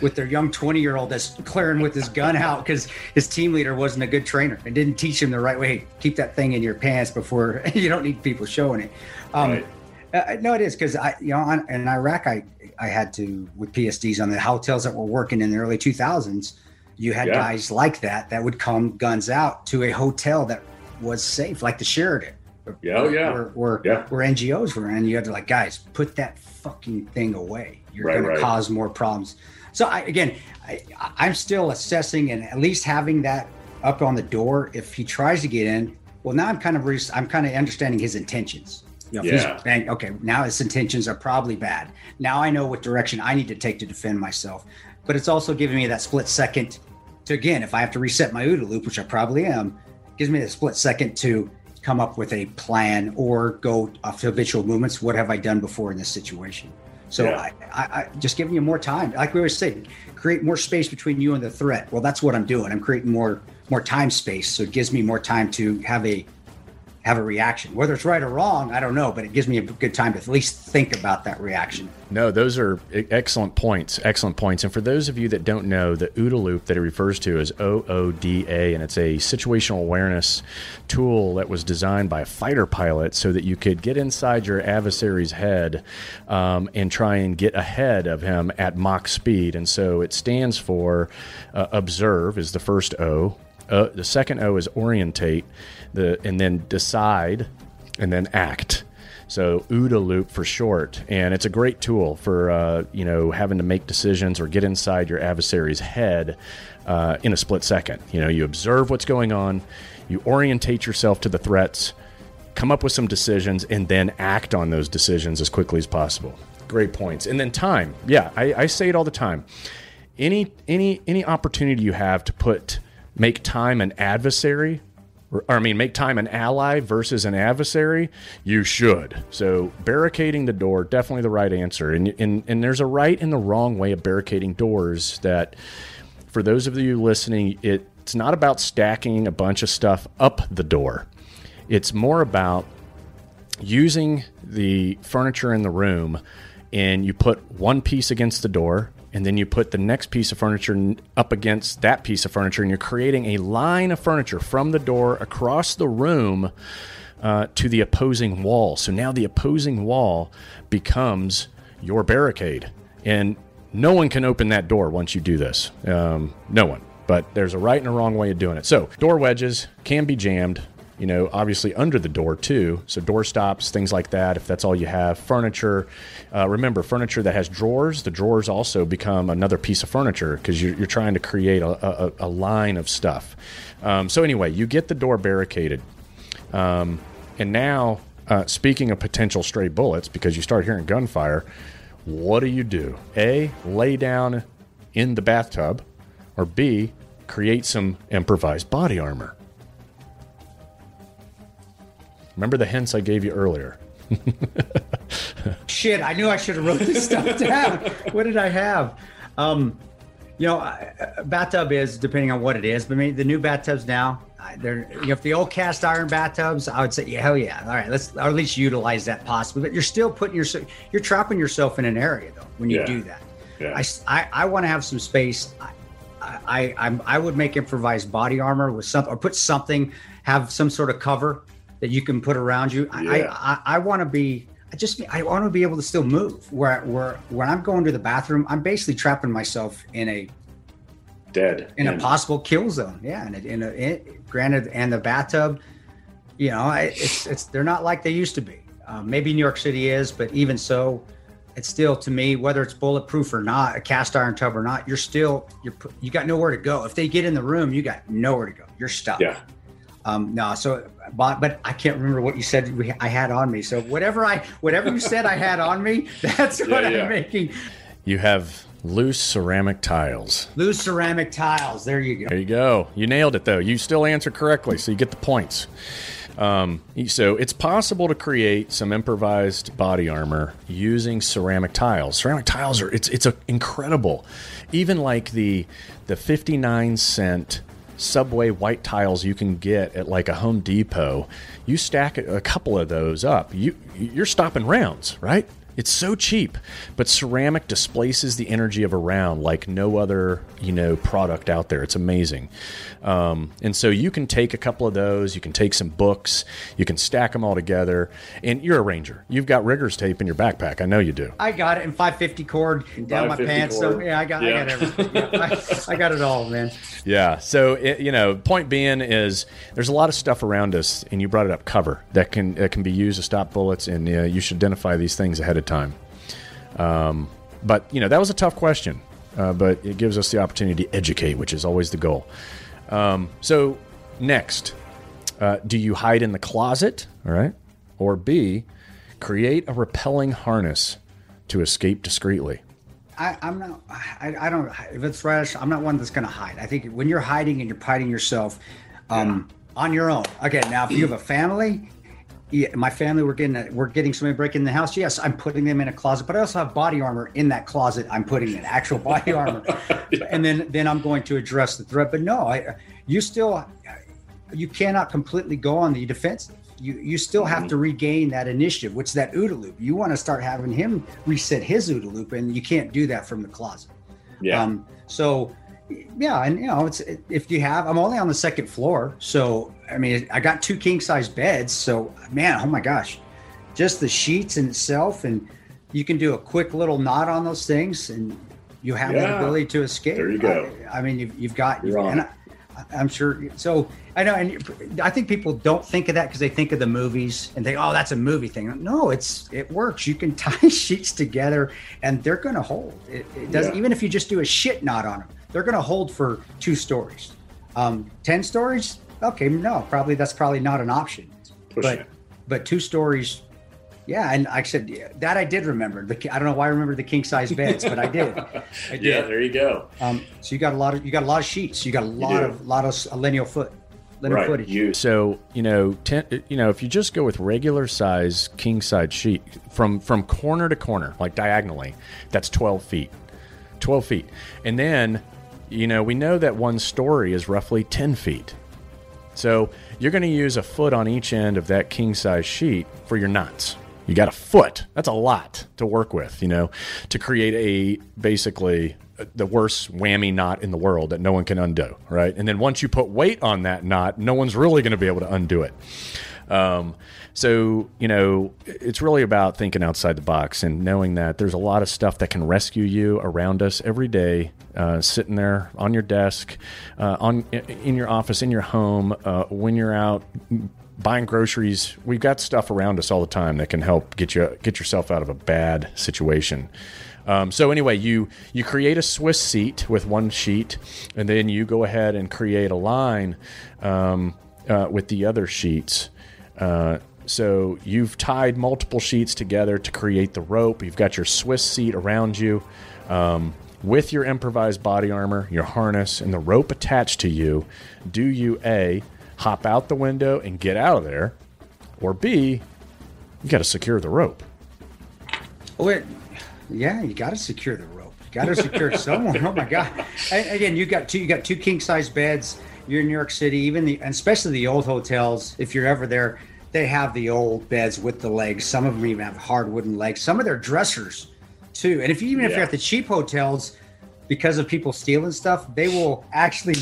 with their young twenty-year-old that's clearing with his gun out because his team leader wasn't a good trainer and didn't teach him the right way. Hey, keep that thing in your pants before you don't need people showing it. Um, right. Uh, no, it is because I, you know, on, in Iraq, I, I had to, with P S Ds on the hotels that were working in the early two thousands, you had yeah. guys like that that would come guns out to a hotel that was safe, like the Sheridan. Yeah, where, yeah. Where, where, yeah. where N G Os were in. You had to, like, guys, put that fucking thing away. You're right, going right. to cause more problems. So, I, again, I, I'm still assessing and at least having that up on the door. If he tries to get in, well, now I'm kind of re- I'm kind of understanding his intentions. You know, yeah. He's bang, okay, now his intentions are probably bad. Now I know what direction I need to take to defend myself. But it's also giving me that split second to, again, if I have to reset my OODA loop, which I probably am, gives me a split second to come up with a plan or go off habitual movements. What have I done before in this situation? So yeah. I, I, I just giving you more time. Like we always say, create more space between you and the threat. Well, that's what I'm doing. I'm creating more more time space. So it gives me more time to have a have a reaction. Whether it's right or wrong, I don't know, but it gives me a good time to at least think about that reaction. No, those are excellent points, excellent points. And for those of you that don't know, the OODA loop that it refers to is O O D A, and it's a situational awareness tool that was designed by a fighter pilot so that you could get inside your adversary's head um, and try and get ahead of him at Mach speed. And so it stands for uh, observe is the first O. Uh, the second O is orientate, the and then decide, and then act. So OODA loop for short, and it's a great tool for uh, you know having to make decisions or get inside your adversary's head uh, in a split second. You know, you observe what's going on, you orientate yourself to the threats, come up with some decisions, and then act on those decisions as quickly as possible. Great points. And then time. Yeah, I, I say it all the time. Any any any opportunity you have to put. Make time an adversary, or, or I mean, make time an ally versus an adversary, you should. So barricading the door, definitely the right answer. And, and, and there's a right and the wrong way of barricading doors that, for those of you listening, it, it's not about stacking a bunch of stuff up the door. It's more about using the furniture in the room, and you put one piece against the door, and then you put the next piece of furniture up against that piece of furniture, and you're creating a line of furniture from the door across the room uh, to the opposing wall. So now the opposing wall becomes your barricade, and no one can open that door once you do this. Um, no one. But there's a right and a wrong way of doing it. So door wedges can be jammed, you know, obviously under the door too. So door stops, things like that, if that's all you have. Furniture, uh, remember, furniture that has drawers, the drawers also become another piece of furniture because you're, you're trying to create a, a, a line of stuff. Um, so anyway, you get the door barricaded. Um, and now, uh, speaking of potential stray bullets, because you start hearing gunfire, what do you do? A, lay down in the bathtub, or B, create some improvised body armor. Remember the hints I gave you earlier. Shit, I knew I should have wrote this stuff down. What did I have? Um, You know, a bathtub is, depending on what it is, but I mean, the new bathtubs now, they're, you know, if the old cast iron bathtubs, I would say, yeah, hell yeah. All right, let's or at least utilize that possibly. But you're still putting yourself, you're trapping yourself in an area though, when you yeah. do that. Yeah. I, I, I want to have some space. I, I, I'm, I would make improvised body armor with something, or put something, have some sort of cover that you can put around you. I, yeah. I, I, I want to be, I just, I want to be able to still move. Where, where, when I'm going to the bathroom, I'm basically trapping myself in a dead, in and, a possible kill zone. Yeah, and in, in a, in, granted, and the bathtub, you know, it's, it's, they're not like they used to be. Uh, maybe New York City is, but even so, it's still, to me, whether it's bulletproof or not, a cast iron tub or not, you're still, you're, you got nowhere to go. If they get in the room, you got nowhere to go. You're stuck. Yeah. Um, no, so, but, but I can't remember what you said we, I had on me. So whatever I, whatever you said I had on me, that's yeah, what yeah. I'm making. You have loose ceramic tiles. Loose ceramic tiles. There you go. There you go. You nailed it though. You still answered correctly. So you get the points. Um, so it's possible to create some improvised body armor using ceramic tiles. Ceramic tiles are, it's, it's a, incredible. Even like the, the fifty-nine cent Subway white tiles you can get at like a Home Depot. You stack a couple of those up, you you're stopping rounds, right? It's so cheap. But ceramic displaces the energy of a round like no other, you know, product out there. It's amazing. Um, and so you can take a couple of those. You can take some books. You can stack them all together. And you're a Ranger. You've got riggers tape in your backpack. I know you do. I got it in five fifty cord down my pants. Cord. So yeah, I got, yeah. I got everything. Yeah, I, I got it all, man. Yeah. So it, you know, point being is there's a lot of stuff around us, and you brought it up. Cover that can that can be used to stop bullets, and uh, you should identify these things ahead of time. Um, but, you know, that was a tough question, uh, but it gives us the opportunity to educate, which is always the goal. Um, so next, uh, do you hide in the closet? All right. Or B, create a rappelling harness to escape discreetly. I, I'm not, I, I don't, if it's rash, I'm not one that's going to hide. I think when you're hiding and you're hiding yourself um, yeah. on your own. Again, now, if you have a family, yeah, my family, we're getting a, we're getting somebody breaking in the house. Yes, I'm putting them in a closet, but I also have body armor in that closet. I'm putting in actual body armor, yeah. and then then I'm going to address the threat. But no, I, you still you cannot completely go on the defensive. You you still have mm-hmm. to regain that initiative, which is that OODA loop. You want to start having him reset his OODA loop, and you can't do that from the closet. Yeah. Um, so. Yeah, and you know, it's if you have, I'm only on the second floor, so I mean, I got two king size beds, so man, oh my gosh, just the sheets in itself, and you can do a quick little knot on those things, and you have yeah. that ability to escape. There you go. I, I mean, you've, you've got, you've, and I, I'm sure. So I know, and I think people don't think of that because they think of the movies and think, oh, that's a movie thing. No, it's it works. You can tie sheets together, and they're going to hold. It, it doesn't yeah. even if you just do a shit knot on them. They're going to hold for two stories, um, ten stories. Okay, no, probably that's probably not an option. Push but, it. but two stories, yeah. And I said yeah, that I did remember. The, I don't know why I remember the king size beds, but I did. I did. Yeah, there you go. Um, so you got a lot of you got a lot of sheets. You got a lot of lot of a lineal foot, lineal right. footage. You. So you know, ten, you know, if you just go with regular size king size sheet from from corner to corner, like diagonally, that's twelve feet. Twelve feet, and then. You know, we know that one story is roughly ten feet. So you're going to use a foot on each end of that king-size sheet for your knots. You got a foot. That's a lot to work with, you know, to create a basically the worst whammy knot in the world that no one can undo, right? And then once you put weight on that knot, no one's really going to be able to undo it. Um, so, you know, it's really about thinking outside the box and knowing that there's a lot of stuff that can rescue you around us every day, uh, sitting there on your desk, uh, on in your office, in your home, uh, when you're out buying groceries. We've got stuff around us all the time that can help get you, get yourself out of a bad situation. Um, so anyway, you, you create a Swiss seat with one sheet, and then you go ahead and create a line, um, uh, with the other sheets. Uh, so you've tied multiple sheets together to create the rope. You've got your Swiss seat around you, um, with your improvised body armor, your harness, and the rope attached to you. Do you A, hop out the window and get out of there, or B, you got to secure the rope? Oh, it, yeah, you got to secure the rope. Got her secured somewhere. Oh my God! And again, you got two. You got two king size beds. You're in New York City. Even the, and especially the old hotels, if you're ever there, they have the old beds with the legs. Some of them even have hard wooden legs. Some of their dressers, too. And if you, even yeah. if you're at the cheap hotels, because of people stealing stuff, they will actually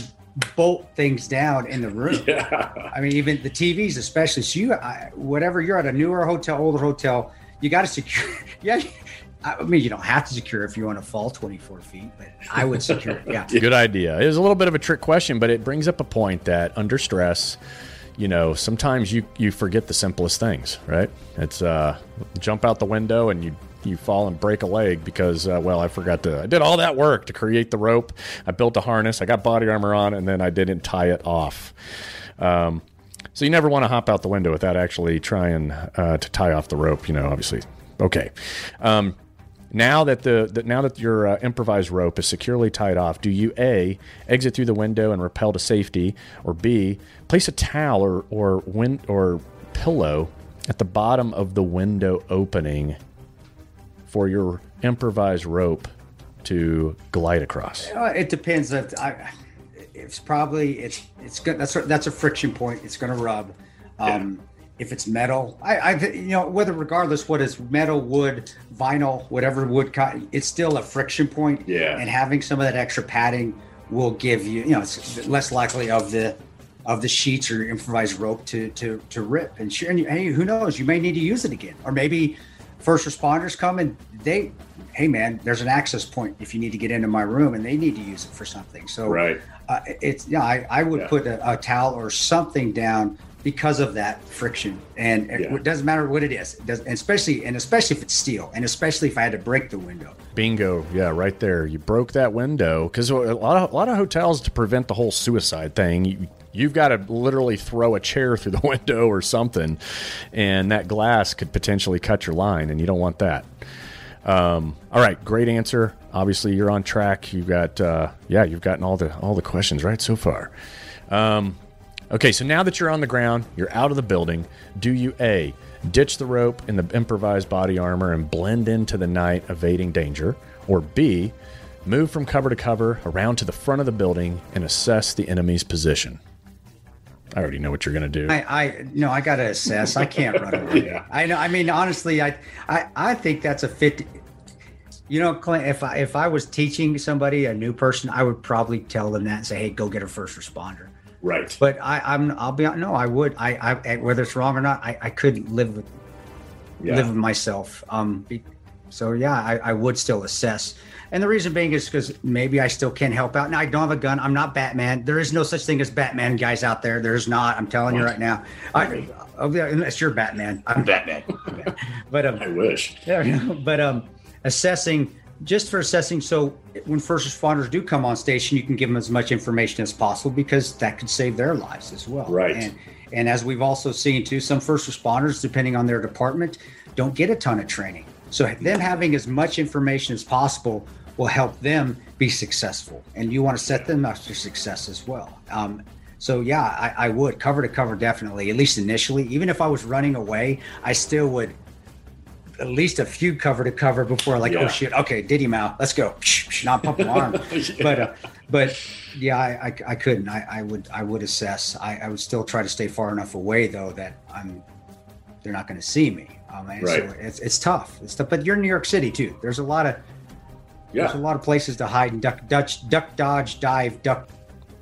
bolt things down in the room. Yeah. I mean, even the T Vs, especially. So you, I, whatever you're at a newer hotel, older hotel, you got to secure. Yeah. I mean, you don't have to secure if you want to fall twenty-four feet, but I would secure it. Yeah. Good idea. It was a little bit of a trick question, but it brings up a point that under stress, you know, sometimes you, you forget the simplest things, right? It's uh, jump out the window and you, you fall and break a leg because, uh, well, I forgot to, I did all that work to create the rope. I built a harness. I got body armor on, and then I didn't tie it off. Um, so you never want to hop out the window without actually trying uh, to tie off the rope, you know, obviously. Okay. Um, Now that the, the now that your uh, improvised rope is securely tied off, do you A, exit through the window and rappel to safety, or B, place a towel or or win, or pillow at the bottom of the window opening for your improvised rope to glide across? Uh, it depends. I, it's probably it's it's good. That's a, that's a friction point. It's going to rub. Um, yeah. If it's metal, I, I, you know, whether regardless what is metal, wood, vinyl, whatever wood, it's still a friction point. Yeah. And having some of that extra padding will give you, you know, it's less likely of the, of the sheets or improvised rope to to to rip. And, and hey, who knows? You may need to use it again, or maybe first responders come and they, hey man, there's an access point if you need to get into my room, and they need to use it for something. So right. Uh, it's yeah, I, I would yeah. put a, a towel or something down, because of that friction. And it yeah. doesn't matter what it is. It doesn't, especially, and especially if it's steel, and especially if I had to break the window. Bingo. Yeah, right there. You broke that window. Because a lot of, a lot of hotels, to prevent the whole suicide thing, you, you've got to literally throw a chair through the window or something, and that glass could potentially cut your line, and you don't want that. Um, all right. Great answer. Obviously, you're on track. You've got, uh, yeah, you've gotten all the, all the questions right so far. Um, Okay, so now that you're on the ground, you're out of the building, do you A, ditch the rope and the improvised body armor and blend into the night, evading danger, or B, move from cover to cover around to the front of the building and assess the enemy's position? I already know what you're going to do. I, I no, I got to assess. I can't run away. Yeah. I know. I mean, honestly, I, I, I think that's a fifty. You know, Clint, if I, if I was teaching somebody, a new person, I would probably tell them that and say, hey, go get a first responder. Right. But I, I'm, I'll be honest, no, I would, I, I, whether it's wrong or not, I, I couldn't live with, yeah. live with myself. Um, be, so yeah, I, I would still assess. And the reason being is because maybe I still can help out. Now I don't have a gun. I'm not Batman. There is no such thing as Batman guys out there. There's not, I'm telling what? you right now, I, I, unless you're Batman, I'm Batman, but, um, I wish, yeah, but, um, assessing, just for assessing, so when first responders do come on station, you can give them as much information as possible, because that could save their lives as well. Right. And, and as we've also seen too, some first responders, depending on their department, don't get a ton of training. So them having as much information as possible will help them be successful. And you want to set them up for success as well. Um, so yeah, I, I would cover to cover, definitely, at least initially. Even if I was running away, I still would at least a few cover to cover before, like, yeah. oh shit, okay, diddy mouth, let's go. Not pump alarm. yeah. But, uh, but yeah, I, I, I couldn't. I, I would, I would assess. I, I would still try to stay far enough away, though, that I'm, they're not going to see me. Um, right. So it's, it's tough. It's tough. But you're in New York City too. There's a lot of, yeah. there's a lot of places to hide and duck, Dutch, duck, dodge, dive, duck.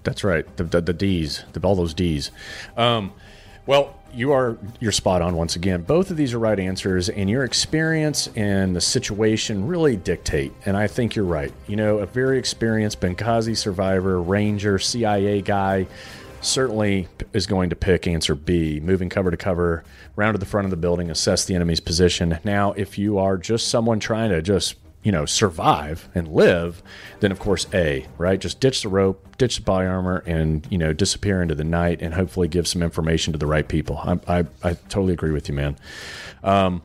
That's right. The the, the D's, the, all those D's. Um, well. You are, you're spot on once again. Both of these are right answers, and your experience and the situation really dictate. And I think you're right. You know, a very experienced Benghazi survivor, Ranger, C I A guy certainly is going to pick answer B, moving cover to cover, round to the front of the building, assess the enemy's position. Now, if you are just someone trying to just, you know, survive and live, then of course A, right? Just ditch the rope, ditch the body armor, and, you know, disappear into the night, and hopefully give some information to the right people. I I, I totally agree with you, man. Um,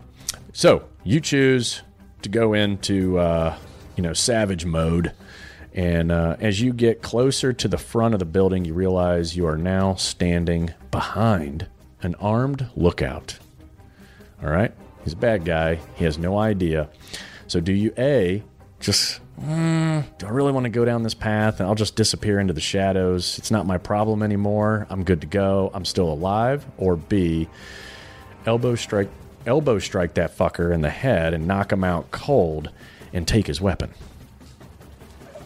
so you choose to go into, uh, you know, savage mode. And uh, as you get closer to the front of the building, you realize you are now standing behind an armed lookout. All right. He's a bad guy. He has no idea. So do you A, just, mm, do I really want to go down this path? And I'll just disappear into the shadows. It's not my problem anymore. I'm good to go. I'm still alive. Or B, elbow strike, elbow strike that fucker in the head and knock him out cold and take his weapon.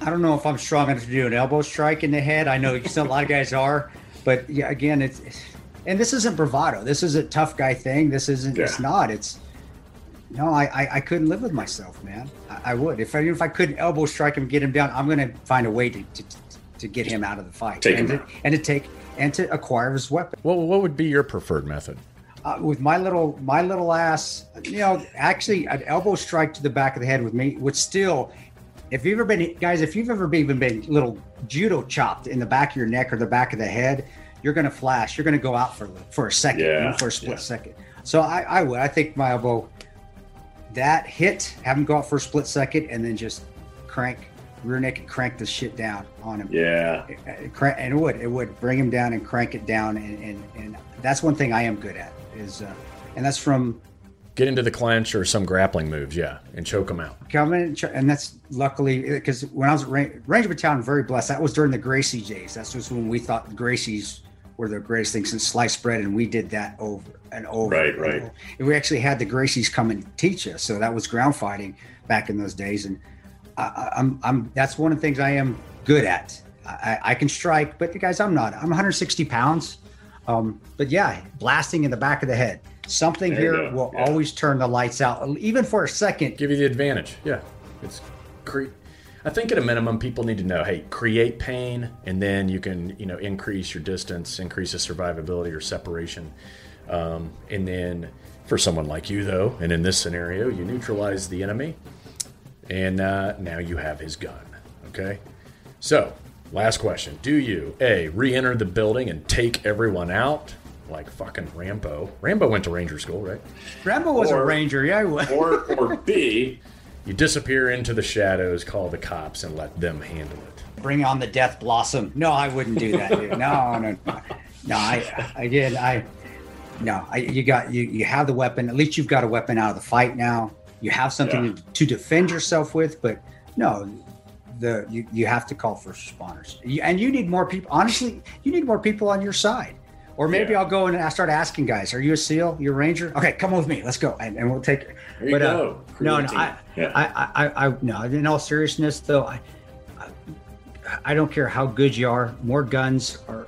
I don't know if I'm strong enough to do an elbow strike in the head. I know a lot of guys are, but yeah, again, it's, it's and this isn't bravado. This is a tough guy thing. This isn't, yeah. it's not, it's, no, I, I, I couldn't live with myself, man. I, I would, if I, if I couldn't elbow strike him, get him down, I'm going to find a way to, to, to get him out of the fight take and, him to, out. and to take, and to acquire his weapon. Well, what would be your preferred method? Uh, with my little, my little ass, you know, actually an elbow strike to the back of the head with me would still, if you've ever been, guys, if you've ever been, even been little judo chopped in the back of your neck or the back of the head, you're going to flash. You're going to go out for, for a second, yeah, you know, for a split yeah. second. So I, I would, I think my elbow, that hit, have him go out for a split second and then just crank, rear naked, crank this shit down on him. Yeah. And it would, it would bring him down and crank it down. And, and, and that's one thing I am good at is, uh, and that's from, get into the clinch or some grappling moves, yeah, and choke them out. Come in, and, ch- and that's luckily, because when I was at Ranger, Ranger Battalion, very blessed, that was during the Gracie days. That's just when we thought the Gracies were the greatest things since sliced bread, and we did that over and over. Right, and right. Over. And we actually had the Gracies come and teach us, so that was ground fighting back in those days. And I, I'm, I'm, that's one of the things I am good at. I, I can strike, but guys, I'm not. I'm one hundred sixty pounds, um, but yeah, blasting in the back of the head. Something there here will yeah. always turn the lights out, even for a second. Give you the advantage. Yeah. It's cre- I think at a minimum, people need to know, hey, create pain, and then you can, you know, increase your distance, increase the survivability or separation. Um, and then for someone like you, though, and in this scenario, you neutralize the enemy, and uh, now you have his gun. Okay? So, last question. Do you, A, re-enter the building and take everyone out? Like fucking Rambo. Rambo went to Ranger School, right? Rambo was or, a Ranger, yeah, he was. or, or B, you disappear into the shadows, call the cops, and let them handle it. Bring on the death blossom. No, I wouldn't do that, dude. No, no, no. No, I, again, I, no, I, you got, you, you have the weapon. At least you've got a weapon out of the fight now. You have something yeah. to, to defend yourself with, but no, the you, you have to call for responders. You, and you need more people. Honestly, you need more people on your side. Or maybe yeah. I'll go and I start asking guys, are you a SEAL? You're a Ranger? Okay, come with me. Let's go. And, and we'll take it. There you but, go. Uh, no, no, I, yeah. I, I, I, no, in all seriousness, though, I, I, I don't care how good you are. More guns are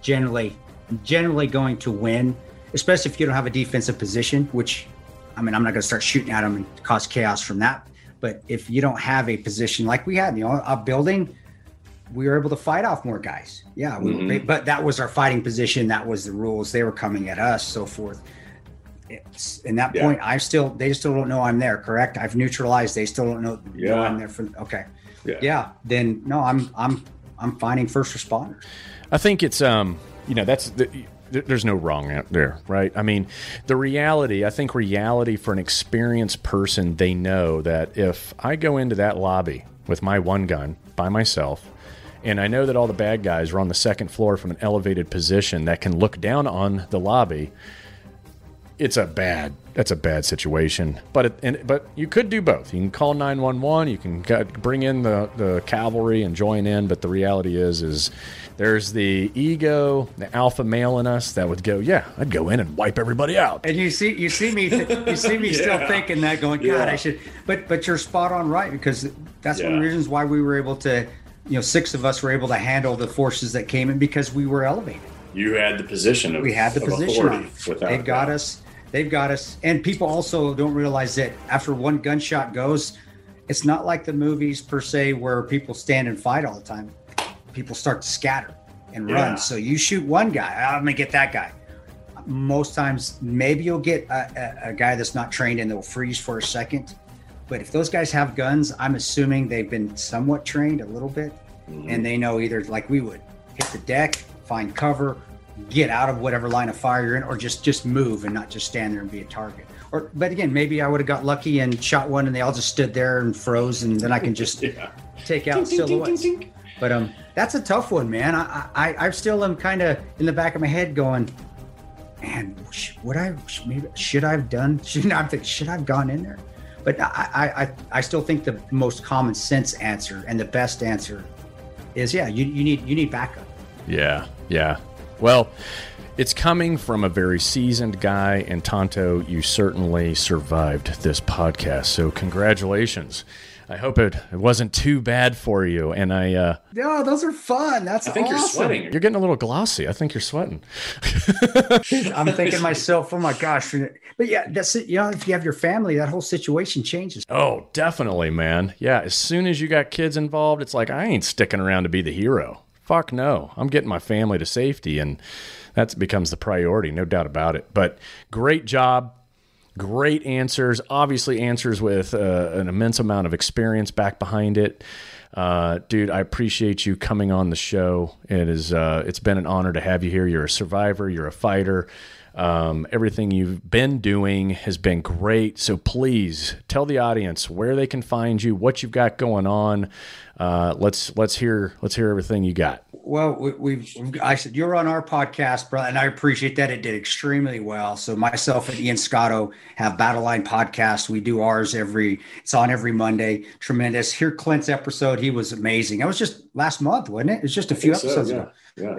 generally, generally going to win, especially if you don't have a defensive position, which, I mean, I'm not going to start shooting at them and cause chaos from that. But if you don't have a position like we had, you know, a building, we were able to fight off more guys. Yeah, we, mm-hmm. but that was our fighting position. That was the rules. They were coming at us, so forth. It's, and that yeah. point, I still, they still don't know I'm there, correct? I've neutralized. They still don't know, yeah. know I'm there for, okay. Yeah. yeah, then no, I'm I'm I'm finding first responders. I think it's, um, you know, that's, the, there's no wrong out there, right? I mean, the reality, I think reality for an experienced person, they know that if I go into that lobby with my one gun by myself, and I know that all the bad guys are on the second floor from an elevated position that can look down on the lobby. It's a bad, that's a bad situation. But it, and, but you could do both. You can call nine one one. You can bring in the, the cavalry and join in. But the reality is, is there's the ego, the alpha male in us that would go, yeah, I'd go in and wipe everybody out. And you see, you see me, th- you see me yeah. still thinking that, going, God, yeah. I should. But but you're spot on, right? Because that's yeah. one of the reasons why we were able to. You know, six of us were able to handle the forces that came in because we were elevated. You had the position of, we had the position authority. Without they've got us. They've got us. And people also don't realize that after one gunshot goes, it's not like the movies per se where people stand and fight all the time. People start to scatter and yeah. run. So you shoot one guy, I'm going to get that guy. Most times, maybe you'll get a, a, a guy that's not trained and they'll freeze for a second. But if those guys have guns, I'm assuming they've been somewhat trained a little bit, mm-hmm. and they know either like we would hit the deck, find cover, get out of whatever line of fire you're in, or just just move and not just stand there and be a target. Or, but again, maybe I would have got lucky and shot one, and they all just stood there and froze, and then I can just yeah. take out ding, silhouettes. Ding, ding, ding, ding. But um, that's a tough one, man. I I, I still am kind of in the back of my head going, man, would I maybe should I have done? Should I have gone in there? But I, I, I still think the most common sense answer and the best answer is, yeah, you, you need you need backup. Yeah, yeah. Well, it's coming from a very seasoned guy, and Tanto, you certainly survived this podcast, so congratulations. I hope it, it wasn't too bad for you. And I... Uh, yeah, those are fun. That's I think awesome. You're sweating. You're getting a little glossy. I think you're sweating. I'm thinking myself, oh my gosh. But yeah, that's it. You know, if you have your family, that whole situation changes. Oh, definitely, man. Yeah, as soon as you got kids involved, it's like, I ain't sticking around to be the hero. Fuck no. I'm getting my family to safety, and that becomes the priority, no doubt about it. But great job. Great answers, obviously answers with uh, an immense amount of experience back behind it. Uh, dude, I appreciate you coming on the show. It is, uh, it's been an honor to have you here. You're a survivor. You're a fighter. Um, everything you've been doing has been great. So please tell the audience where they can find you, what you've got going on. Uh, let's, let's hear, let's hear everything you got. Well, we, we've, I said, you're on our podcast, brother, and I appreciate that. It did extremely well. So myself and Ian Scotto have Battle Line Podcast. We do ours every, it's on every Monday. Tremendous. Hear Clint's episode. He was amazing. That was just last month, wasn't it? It was just a few episodes so, yeah. ago.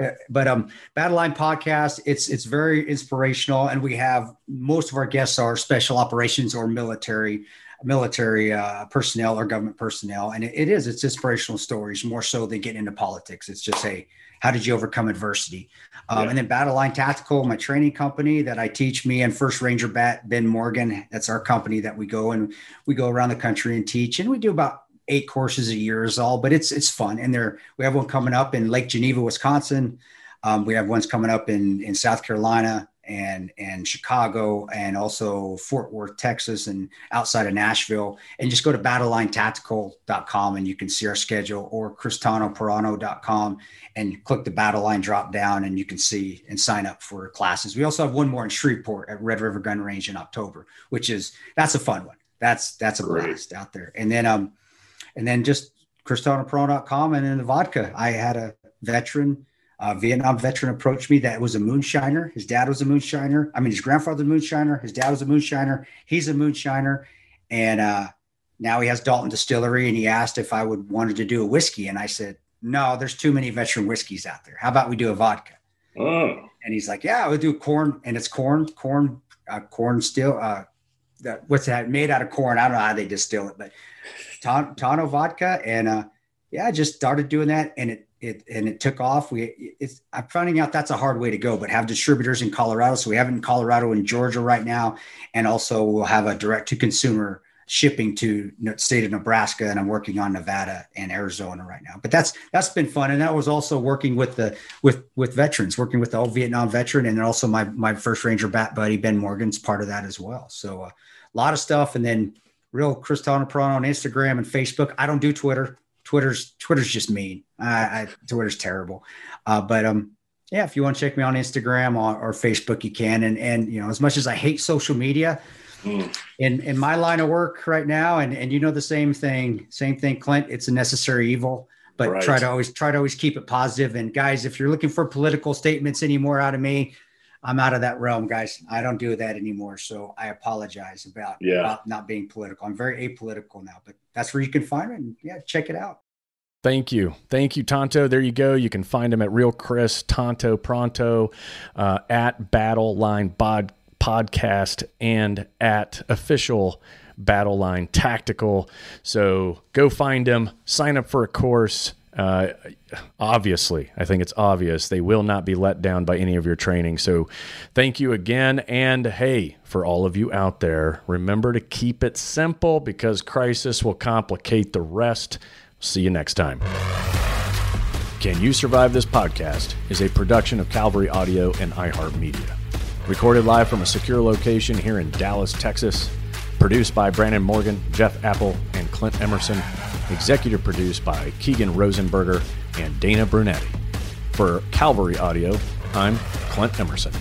Yeah. But um, Battle Line Podcast, it's, it's very inspirational. And we have, most of our guests are special operations or military military uh, personnel or government personnel. And it, it is, it's inspirational stories more so than getting into politics. It's just, hey, how did you overcome adversity? Um, yeah. And then Battle Line Tactical, my training company that I teach, me and First Ranger Bat, Ben Morgan, that's our company that we go and we go around the country and teach. And we do about eight courses a year is all, but it's, it's fun. And there, we have one coming up in Lake Geneva, Wisconsin. Um, we have ones coming up in, in South Carolina, and and Chicago, and also Fort Worth, Texas, and outside of Nashville. And just go to battle line tactical dot com and you can see our schedule, or chris tanto paronto dot com and click the Battle Line drop down and you can see and sign up for classes. We also have one more in Shreveport at Red River Gun Range in October, which is, that's a fun one. That's that's a Great. blast out there. And then um and then just chris tanto paronto dot com, and then the vodka. I had a veteran A uh, Vietnam veteran approached me that was a moonshiner. His dad was a moonshiner. I mean, his grandfather was a moonshiner. His dad was a moonshiner. He's a moonshiner. And uh, now he has Dalton Distillery. And he asked if I would wanted to do a whiskey. And I said, no, there's too many veteran whiskeys out there. How about we do a vodka? Oh. And he's like, yeah, we'll do corn. And it's corn, corn, uh, corn still. Uh, that, what's that? Made out of corn. I don't know how they distill it, but Tano ton vodka. And uh, yeah, I just started doing that. And it, It and it took off. We it's I'm finding out that's a hard way to go, but have distributors in Colorado. So we have it in Colorado and Georgia right now, and also we'll have a direct to consumer shipping to the state of Nebraska, and I'm working on Nevada and Arizona right now. But that's that's been fun, and that was also working with the with with veterans, working with the old Vietnam veteran, and also my my First Ranger Bat buddy Ben Morgan's part of that as well. So uh, a lot of stuff, and then real Chris Tanto Paronto on Instagram and Facebook. I don't do Twitter. Twitter's Twitter's just mean. I, I, Twitter's terrible. Uh, but um, yeah, if you want to check me on Instagram or, or Facebook, you can. And, and, you know, as much as I hate social media mm. in, in my line of work right now, and, and you know, the same thing, same thing, Clint, it's a necessary evil, but right. try to always, try to always keep it positive. And guys, if you're looking for political statements anymore out of me, I'm out of that realm, guys. I don't do that anymore. So I apologize about, yeah. about not being political. I'm very apolitical now, but that's where you can find it. And yeah, check it out. Thank you. Thank you, Tanto. There you go. You can find him at Real Chris Tanto Paronto, uh, at Battle Line Bod- Podcast, and at Official Battle Line Tactical. So go find him, sign up for a course. Uh, obviously, I think it's obvious they will not be let down by any of your training. So thank you again. And hey, for all of you out there, remember to keep it simple, because crisis will complicate the rest. See you next time. Can You Survive This Podcast is a production of Calvary Audio and iHeartMedia. Recorded live from a secure location here in Dallas, Texas. Produced by Brandon Morgan, Jeff Apple, and Clint Emerson. Executive produced by Keegan Rosenberger and Dana Brunetti. For Calvary Audio, I'm Clint Emerson.